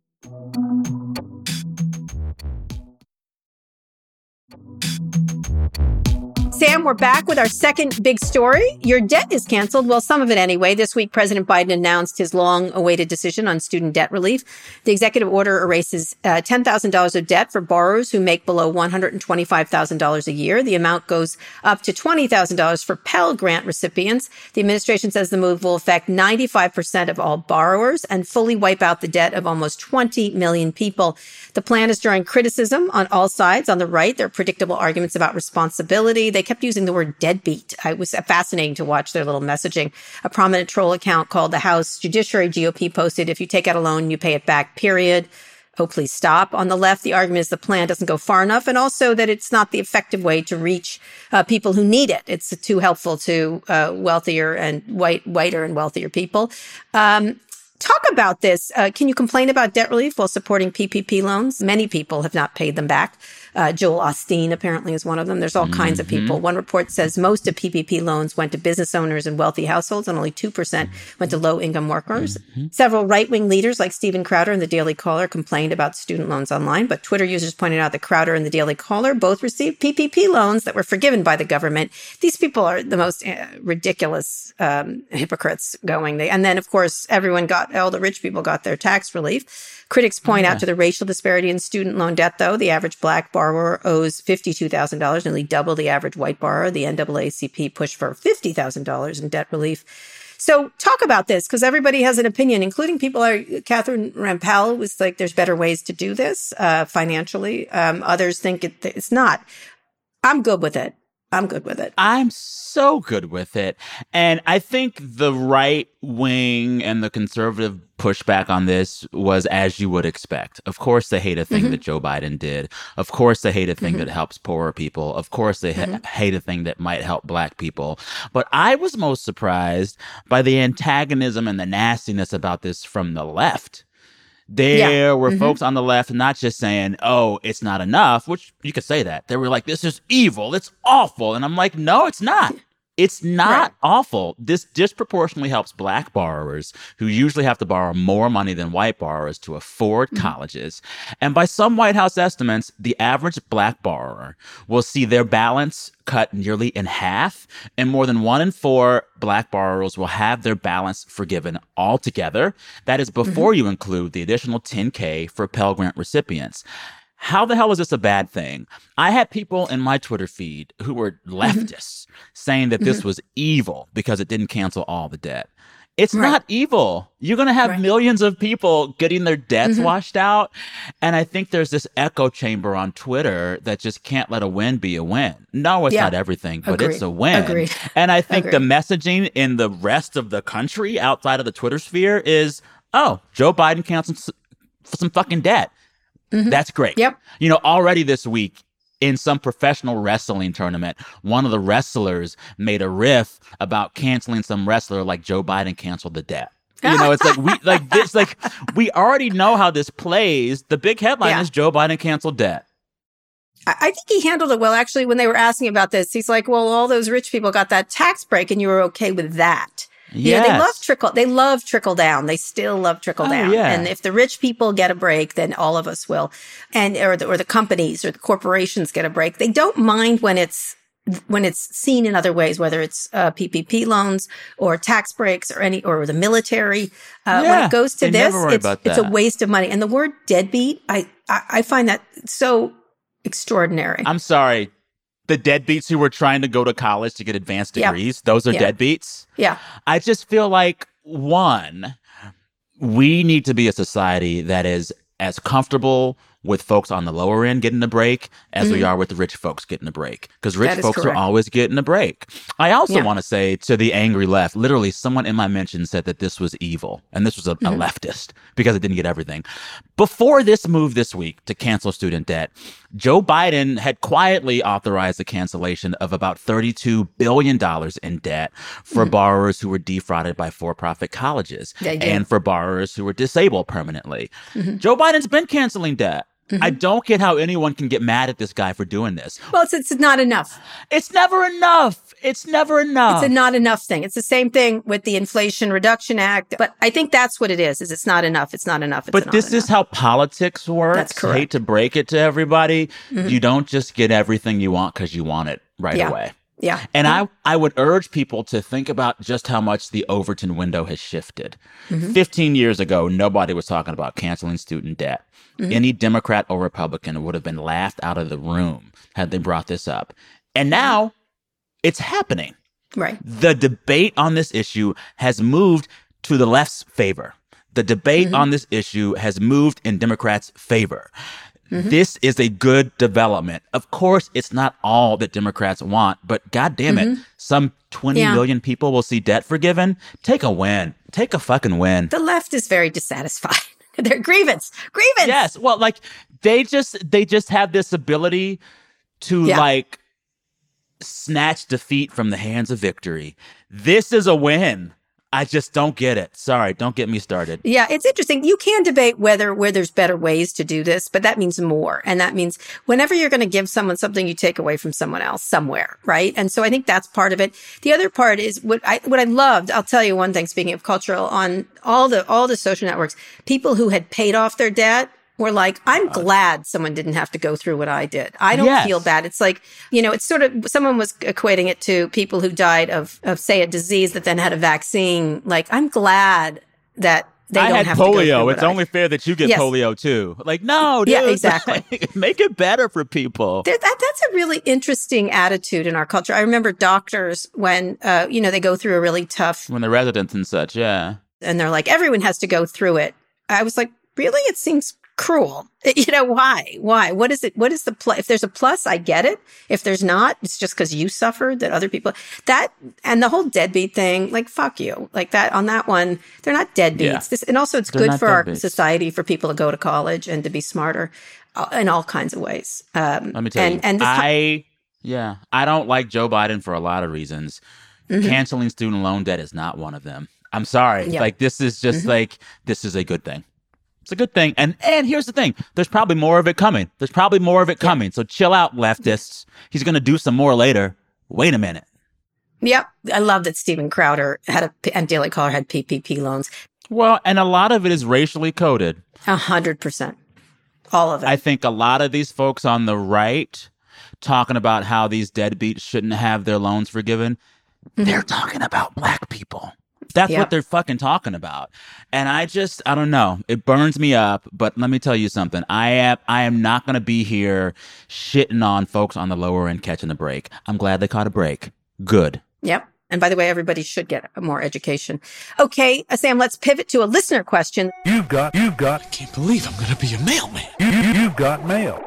Sam, we're back with our second big story. Your debt is canceled. Well, some of it anyway. This week, President Biden announced his long-awaited decision on student debt relief. The executive order erases $10,000 of debt for borrowers who make below $125,000 a year. The amount goes up to $20,000 for Pell Grant recipients. The administration says the move will affect 95% of all borrowers and fully wipe out the debt of almost 20 million people. The plan is drawing criticism on all sides. On the right, there are predictable arguments about responsibility. They kept using the word deadbeat. It was fascinating to watch their little messaging. A prominent troll account called the House Judiciary GOP posted, if you take out a loan, you pay it back, period. Oh, please stop. On the left, the argument is the plan doesn't go far enough, and also that it's not the effective way to reach people who need it. It's too helpful to wealthier and whiter and wealthier people. Talk about this. Can you complain about debt relief while supporting PPP loans? Many people have not paid them back. Joel Osteen apparently is one of them. There's all kinds of people. One report says most of PPP loans went to business owners and wealthy households, and only 2% went to low-income workers. Several right-wing leaders like Stephen Crowder and the Daily Caller complained about student loans online, but Twitter users pointed out that Crowder and the Daily Caller both received PPP loans that were forgiven by the government. These people are the most ridiculous hypocrites going. And then, of course, everyone got, all the rich people got their tax relief. Critics point out to the racial disparity in student loan debt, though. The average black borrower owes $52,000, nearly double the average white borrower. The NAACP pushed for $50,000 in debt relief. So talk about this, because everybody has an opinion, including people like Catherine Rampal was like, there's better ways to do this financially. Others think it's not. I'm good with it. I'm good with it. I'm so good with it. And I think the right wing and the conservative pushback on this was as you would expect. Of course, they hate a thing that Joe Biden did. Of course, they hate a thing that helps poorer people. Of course, they hate a thing that might help black people. But I was most surprised by the antagonism and the nastiness about this from the left. There were folks on the left not just saying, oh, it's not enough, which you could say that. They were like, this is evil. It's awful. And I'm like, no, it's not. It's not awful. This disproportionately helps black borrowers who usually have to borrow more money than white borrowers to afford colleges. And by some White House estimates, the average black borrower will see their balance cut nearly in half, and more than 1 in 4 black borrowers will have their balance forgiven altogether. That is before you include the additional $10K for Pell Grant recipients. How the hell is this a bad thing? I had people in my Twitter feed who were leftists saying that this was evil because it didn't cancel all the debt. It's not evil. You're going to have millions of people getting their debts washed out. And I think there's this echo chamber on Twitter that just can't let a win be a win. No, it's not everything, but it's a win. And I think the messaging in the rest of the country outside of the Twitter sphere is, oh, Joe Biden canceled some fucking debt. That's great. You know, already this week in some professional wrestling tournament, one of the wrestlers made a riff about canceling some wrestler like Joe Biden canceled the debt. You know, it's like we already know how this plays. The big headline is Joe Biden canceled debt. I think he handled it well. Actually, when they were asking about this, he's like, well, all those rich people got that tax break and you were okay with that. Yeah, they love trickle down. They still love trickle down. Yeah. And if the rich people get a break, then all of us will. And or the companies or the corporations get a break. They don't mind when it's seen in other ways, whether it's PPP loans or tax breaks or the military. When it goes to this, it's a waste of money. And the word deadbeat, I find that so extraordinary. I'm sorry. The deadbeats who were trying to go to college to get advanced degrees, those are deadbeats. Yeah. I just feel like, one, we need to be a society that is as comfortable with folks on the lower end getting a break as we are with the rich folks getting a break. Because rich folks are always getting a break. I also want to say to the angry left, literally someone in my mention said that this was evil. And this was a leftist because it didn't get everything. Before this move this week to cancel student debt, Joe Biden had quietly authorized the cancellation of about $32 billion in debt for borrowers who were defrauded by for-profit colleges and for borrowers who were disabled permanently. Joe Biden's been canceling debt. I don't get how anyone can get mad at this guy for doing this. Well, it's not enough. It's never enough. It's never enough. It's a not enough thing. It's the same thing with the Inflation Reduction Act. But I think that's what it is it's not enough. It's not enough. It's but not this enough. Is how politics works. That's correct. I hate to break it to everybody. You don't just get everything you want because you want it right away. Yeah. And I would urge people to think about just how much the Overton window has shifted. 15 years ago, nobody was talking about canceling student debt. Any Democrat or Republican would have been laughed out of the room had they brought this up. And now it's happening. Right. The debate on this issue has moved to the left's favor. The debate on this issue has moved in Democrats' favor. Mm-hmm. This is a good development. Of course, it's not all that Democrats want, but goddamn it, some 20 million people will see debt forgiven. Take a win. Take a fucking win. The left is very dissatisfied. Their grievance. Yes. Well, like they just have this ability to like snatch defeat from the hands of victory. This is a win. I just don't get it. Sorry, don't get me started. Yeah, it's interesting. You can debate where there's better ways to do this, but that means more. And that means whenever you're going to give someone something, you take away from someone else somewhere, right? And so I think that's part of it. The other part is what I loved, I'll tell you one thing, speaking of cultural, on all the social networks, people who had paid off their debt were like, I'm glad someone didn't have to go through what I did. I don't feel bad. It's like, you know, it's sort of, someone was equating it to people who died of say, a disease that then had a vaccine. Like, I'm glad that they don't have polio. To go through what it's only fair that you get polio too. Like, no, dude. Yeah, exactly. Make it better for people. That's a really interesting attitude in our culture. I remember doctors when, you know, they go through a really tough... When they're residents and such, yeah. And they're like, everyone has to go through it. I was like, really? It seems... cruel. You know, why? What is it? What is the plus? If there's a plus, I get it. If there's not, it's just because you suffered that other people, that, and the whole deadbeat thing, like, fuck you. Like that, on that one, they're not deadbeats. Yeah. This, and also it's good for our society for people to go to college and to be smarter in all kinds of ways. Let me tell you, I don't like Joe Biden for a lot of reasons. Mm-hmm. Canceling student loan debt is not one of them. I'm sorry. Yeah. Like, this is just like, this is a good thing. It's a good thing. And here's the thing. There's probably more of it coming. So chill out, leftists. He's going to do some more later. Wait a minute. Yep. I love that Steven Crowder and Daily Caller had PPP loans. Well, and a lot of it is racially coded. 100%. All of it. I think a lot of these folks on the right talking about how these deadbeats shouldn't have their loans forgiven. Mm-hmm. They're talking about Black people. That's what they're fucking talking about. And I don't know. It burns me up. But let me tell you something. I am not going to be here shitting on folks on the lower end catching a break. I'm glad they caught a break. Good. Yep. And by the way, everybody should get more education. Okay, Sam, let's pivot to a listener question. You've got. I can't believe I'm going to be a mailman. You've got mail.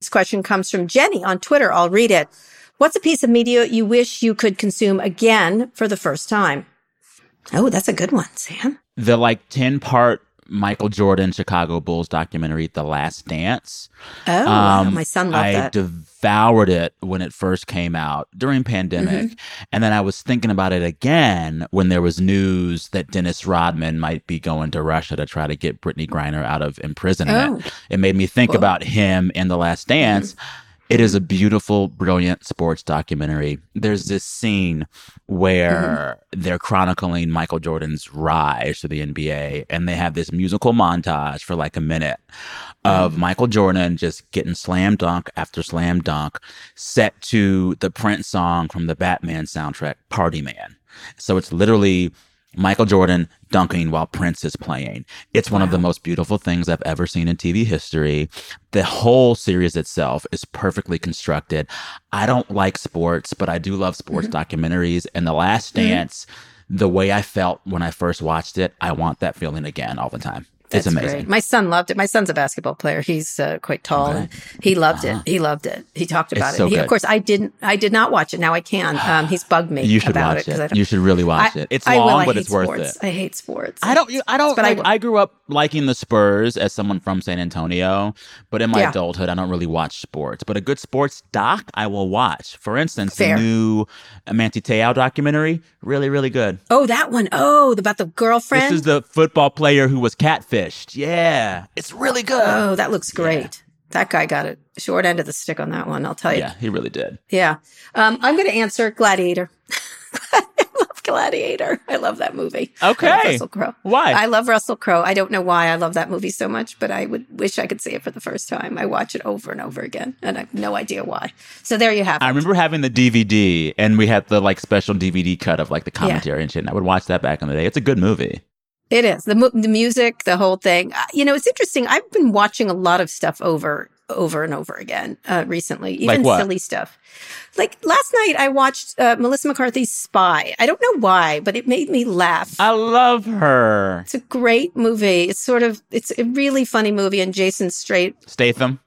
This question comes from Jenny on Twitter. I'll read it. What's a piece of media you wish you could consume again for the first time? Oh, that's a good one, Sam. The 10-part Michael Jordan Chicago Bulls documentary, The Last Dance. Oh, wow. My son loved that. I devoured it when it first came out during pandemic. Mm-hmm. And then I was thinking about it again when there was news that Dennis Rodman might be going to Russia to try to get Brittany Griner out of imprisonment. Oh. It made me think about him in The Last Dance. Mm-hmm. It is a beautiful, brilliant sports documentary. There's this scene where they're chronicling Michael Jordan's rise to the NBA, and they have this musical montage for a minute of Michael Jordan just getting slam dunk after slam dunk, set to the Prince song from the Batman soundtrack, Party Man. So it's literally Michael Jordan dunking while Prince is playing. It's one of the most beautiful things I've ever seen in TV history. The whole series itself is perfectly constructed. I don't like sports, but I do love sports documentaries. And The Last Dance, the way I felt when I first watched it, I want that feeling again all the time. That's amazing. Great. My son loved it. My son's a basketball player. He's quite tall. Okay. He loved it. He loved it. He talked about it. Of course, I did not watch it. Now I can. He's bugged me. You should about watch it. You should really watch it. It's long, but it's worth sports. It. I hate sports. I don't. But I grew up liking the Spurs as someone from San Antonio, but in my adulthood, I don't really watch sports. But a good sports doc, I will watch. For instance, the new Amanti Te'o documentary, really, really good. Oh, that one. Oh, about the girlfriend. This is the football player who was catfished. Yeah, it's really good. Oh, that looks great. Yeah. That guy got a short end of the stick on that one, I'll tell you. Yeah, he really did. Yeah. I'm going to answer Gladiator. I love Gladiator. I love that movie. Okay. I love Russell Crowe. Why? I love Russell Crowe. I don't know why I love that movie so much, but I would wish I could see it for the first time. I watch it over and over again, and I have no idea why. So there you have it. I remember having the DVD, and we had the special DVD cut of the commentary and shit, and I would watch that back in the day. It's a good movie. It is. The music, the whole thing. You know, it's interesting. I've been watching a lot of stuff over over and over again recently, even like silly stuff. Like last night I watched Melissa McCarthy's Spy. I don't know why, but it made me laugh. I love her. It's a great movie. It's a really funny movie. And Jason Statham,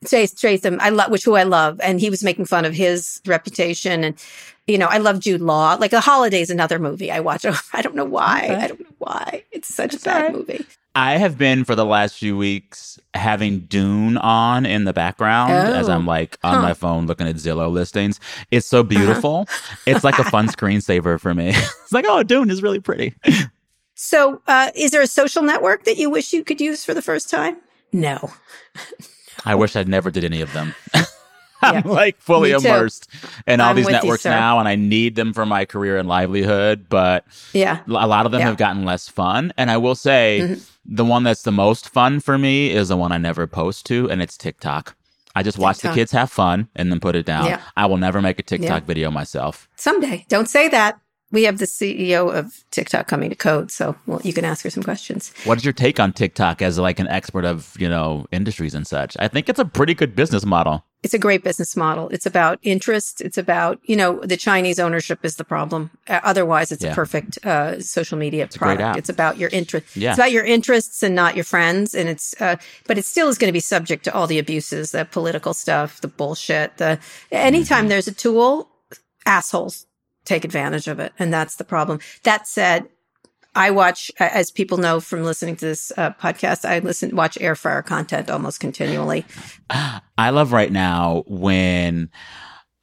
who I love. And he was making fun of his reputation. And, you know, I love Jude Law. Like The Holiday's another movie I watch. I don't know why. Okay. I don't know why. It's such a bad movie. I have been, for the last few weeks, having Dune on in the background as I'm, like, on my phone looking at Zillow listings. It's so beautiful. It's like a fun screensaver for me. It's like, oh, Dune is really pretty. So is there a social network that you wish you could use for the first time? No. I wish I never did any of them. I'm, like, fully immersed in all these networks now, and I need them for my career and livelihood, but a lot of them have gotten less fun. And I will say the one that's the most fun for me is the one I never post to, and it's TikTok. I just watch the kids have fun and then put it down. Yeah. I will never make a TikTok video myself. Someday. Don't say that. We have the CEO of TikTok coming to Code, so you can ask her some questions. What is your take on TikTok as, like, an expert of, you know, industries and such? I think it's a pretty good business model. It's a great business model. It's about interest. It's about, you know, the Chinese ownership is the problem. Otherwise, it's a perfect social media product. It's about your interest. Yeah. It's about your interests and not your friends. And it's, but it still is going to be subject to all the abuses, the political stuff, the bullshit. Anytime there's a tool, assholes take advantage of it. And that's the problem. That said, I watch, as people know from listening to this podcast, I watch air fryer content almost continually. I love right now when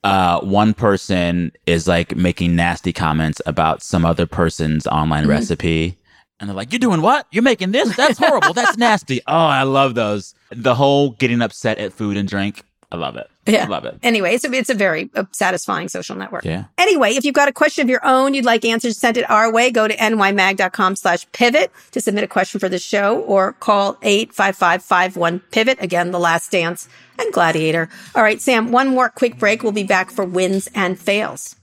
one person is, like, making nasty comments about some other person's online recipe. And they're like, you're doing what? You're making this? That's horrible. That's nasty. Oh, I love those. The whole getting upset at food and drink. I love it. Yeah. I love it. Anyway, it's a very satisfying social network. Yeah. Anyway, if you've got a question of your own, you'd like answers, send it our way. Go to nymag.com/pivot to submit a question for the show, or call 855-51-PIVOT. Again, The Last Dance and Gladiator. All right, Sam, one more quick break. We'll be back for wins and fails.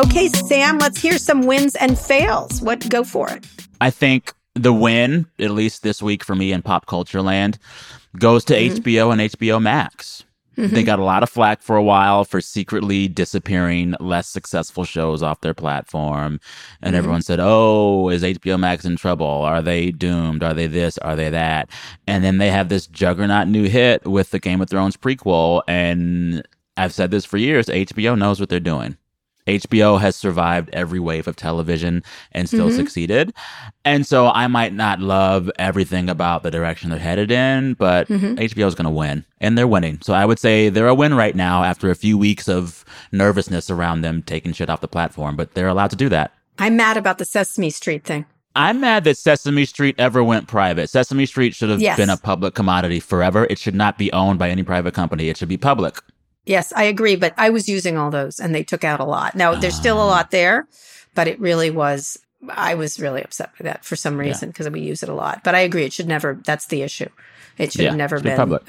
Okay, Sam, let's hear some wins and fails. Go for it. I think the win, at least this week for me in pop culture land, goes to HBO and HBO Max. They got a lot of flack for a while for secretly disappearing less successful shows off their platform. And everyone said, oh, is HBO Max in trouble? Are they doomed? Are they this? Are they that? And then they have this juggernaut new hit with the Game of Thrones prequel. And I've said this for years, HBO knows what they're doing. HBO has survived every wave of television and still succeeded. And so I might not love everything about the direction they're headed in, but HBO is going to win, and they're winning. So I would say they're a win right now after a few weeks of nervousness around them taking shit off the platform, but they're allowed to do that. I'm mad about the Sesame Street thing. I'm mad that Sesame Street ever went private. Sesame Street should have been a public commodity forever. It should not be owned by any private company. It should be public. Yes, I agree, but I was using all those and they took out a lot. Now, there's still a lot there, but I was really upset by that for some reason because we use it a lot. But I agree, that's the issue. It should have never been public.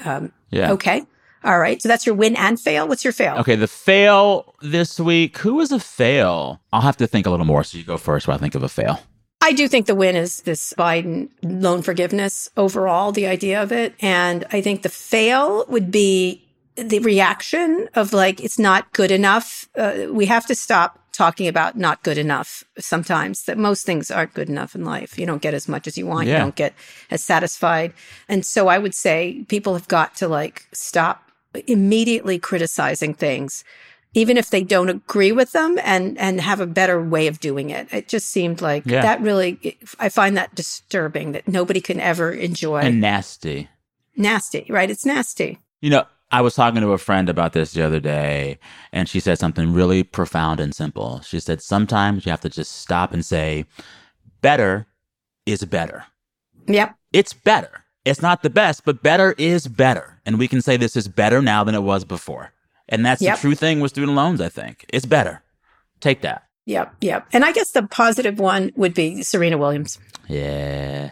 Okay. All right. So that's your win and fail. What's your fail? Okay, the fail this week. Who was a fail? I'll have to think a little more. So you go first while I think of a fail. I do think the win is this Biden loan forgiveness overall, the idea of it. And I think the fail would be the reaction of, like, it's not good enough. We have to stop talking about not good enough sometimes, that most things aren't good enough in life. You don't get as much as you want. Yeah. You don't get as satisfied. And so I would say people have got to, like, stop immediately criticizing things, even if they don't agree with them, and have a better way of doing it. It just seemed like that really, I find that disturbing, that nobody can ever enjoy. And nasty. Nasty, right? It's nasty. You know, I was talking to a friend about this the other day, and she said something really profound and simple. She said, sometimes you have to just stop and say, better is better. Yep. It's better. It's not the best, but better is better. And we can say this is better now than it was before. And that's the true thing with student loans, I think. It's better. Take that. Yep, yep. And I guess the positive one would be Serena Williams. Yeah.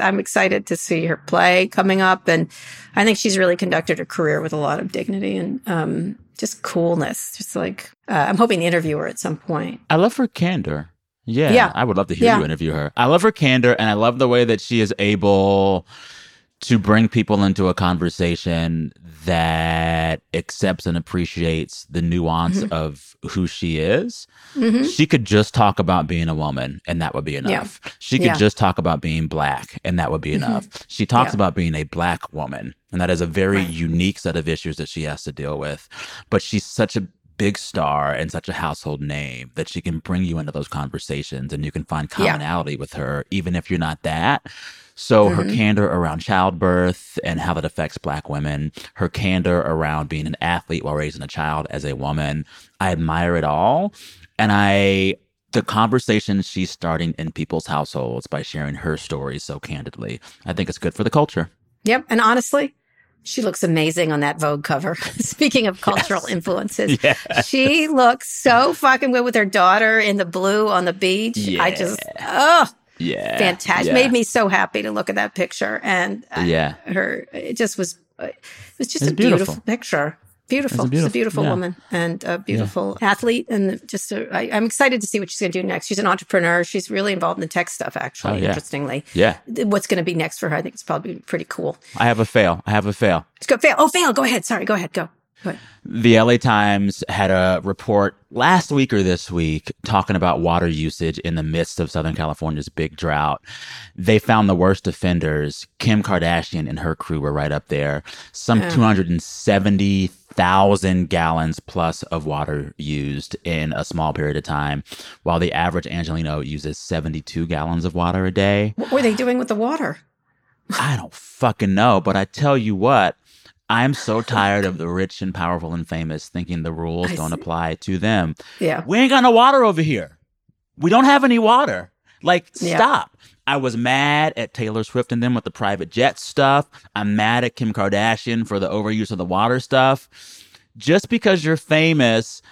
I'm excited to see her play coming up. And I think she's really conducted her career with a lot of dignity and just coolness. Just like, I'm hoping to interview her at some point. I love her candor. Yeah, I would love to hear you interview her. I love her candor, and I love the way that she is able to bring people into a conversation that accepts and appreciates the nuance of who she is. Mm-hmm. She could just talk about being a woman, and that would be enough. Yeah. She could just talk about being black, and that would be enough. She talks about being a black woman, and that is a very unique set of issues that she has to deal with. But she's such a big star and such a household name that she can bring you into those conversations, and you can find commonality with her, even if you're not that. So her candor around childbirth and how that affects Black women, her candor around being an athlete while raising a child as a woman, I admire it all. And the conversations she's starting in people's households by sharing her stories so candidly, I think it's good for the culture. Yep. And honestly, she looks amazing on that Vogue cover. Speaking of cultural influences, she looks so fucking good with her daughter in the blue on the beach. Yeah. I just, fantastic. Made me so happy to look at that picture. And it was just a beautiful picture. Beautiful. She's a beautiful woman and a beautiful athlete. And just, I'm excited to see what she's going to do next. She's an entrepreneur. She's really involved in the tech stuff, actually, interestingly. Yeah. What's going to be next for her, I think it's probably pretty cool. I have a fail. Let's go. Fail. Oh, fail. Go ahead. Sorry. Go ahead. Go ahead. The LA Times had a report last week or this week talking about water usage in the midst of Southern California's big drought. They found the worst offenders. Kim Kardashian and her crew were right up there. Some 270,000 gallons plus of water used in a small period of time, while the average Angelino uses 72 gallons of water a day. What were they doing with the water? I don't fucking know, but I tell you what, I'm so tired of the rich and powerful and famous thinking the rules don't apply to them. Yeah. We ain't got no water over here. We don't have any water. Like, stop. I was mad at Taylor Swift and them with the private jet stuff. I'm mad at Kim Kardashian for the overuse of the water stuff. Just because you're famous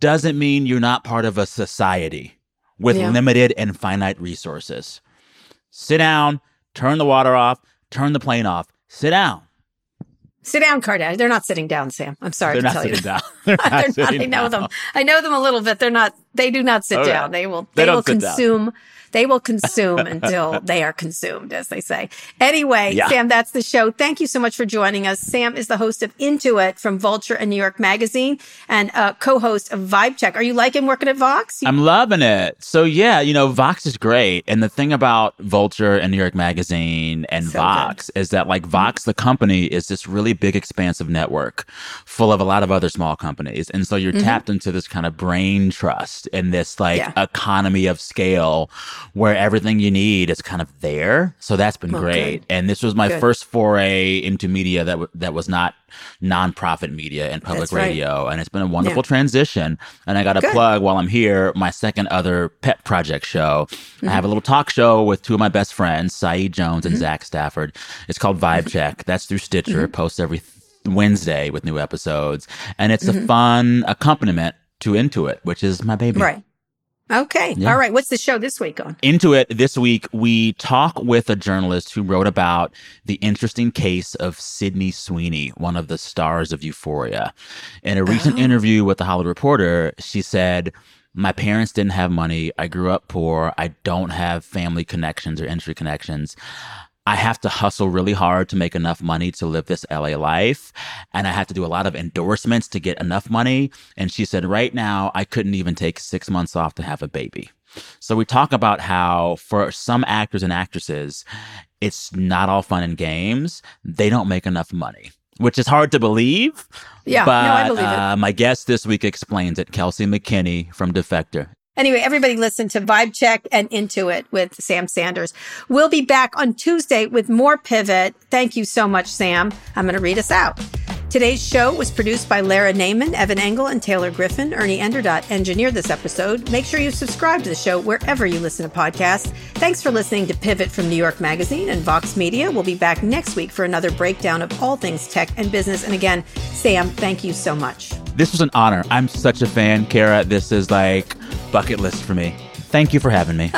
doesn't mean you're not part of a society with limited and finite resources. Sit down, turn the water off, turn the plane off, sit down. Sit down, Kardashian. They're not sitting down, Sam. I'm sorry to tell you. They're not sitting down. I know them. I know them a little bit. They do not sit down. They will consume until they are consumed, as they say. Anyway, Sam, that's the show. Thank you so much for joining us. Sam is the host of Into It from Vulture and New York Magazine and co-host of Vibe Check. Are you liking working at Vox? I'm loving it. So Vox is great. And the thing about Vulture and New York Magazine and Vox is that Vox, the company, is this really big expansive network full of a lot of other small companies. And so you're tapped into this kind of brain trust and this economy of scale where everything you need is kind of there. So that's been great. Good. And this was my first foray into media that was not nonprofit media and public radio. Right. And it's been a wonderful transition. And I got to plug while I'm here, my second other pet project show. I have a little talk show with two of my best friends, Saeed Jones and Zach Stafford. It's called Vibe Check. That's through Stitcher. It posts every Wednesday with new episodes. And it's a fun accompaniment to Into It, which is my baby. Right. Okay. Yeah. All right. What's the show this week on? Into It this week, we talk with a journalist who wrote about the interesting case of Sydney Sweeney, one of the stars of Euphoria. In a recent interview with The Hollywood Reporter, she said, "My parents didn't have money. I grew up poor. I don't have family connections or industry connections. I have to hustle really hard to make enough money to live this LA life. And I have to do a lot of endorsements to get enough money." And she said, right now, I couldn't even take 6 months off to have a baby. So we talk about how for some actors and actresses, it's not all fun and games. They don't make enough money, which is hard to believe. Yeah, but no, I believe it. My guest this week explains it, Kelsey McKinney from Defector. Anyway, everybody listen to Vibe Check and Into It with Sam Sanders. We'll be back on Tuesday with more Pivot. Thank you so much, Sam. I'm going to read us out. Today's show was produced by Lara Naiman, Evan Engel, and Taylor Griffin. Ernie Enderdot engineered this episode. Make sure you subscribe to the show wherever you listen to podcasts. Thanks for listening to Pivot from New York Magazine and Vox Media. We'll be back next week for another breakdown of all things tech and business. And again, Sam, thank you so much. This was an honor. I'm such a fan, Kara. This is bucket list for me. Thank you for having me.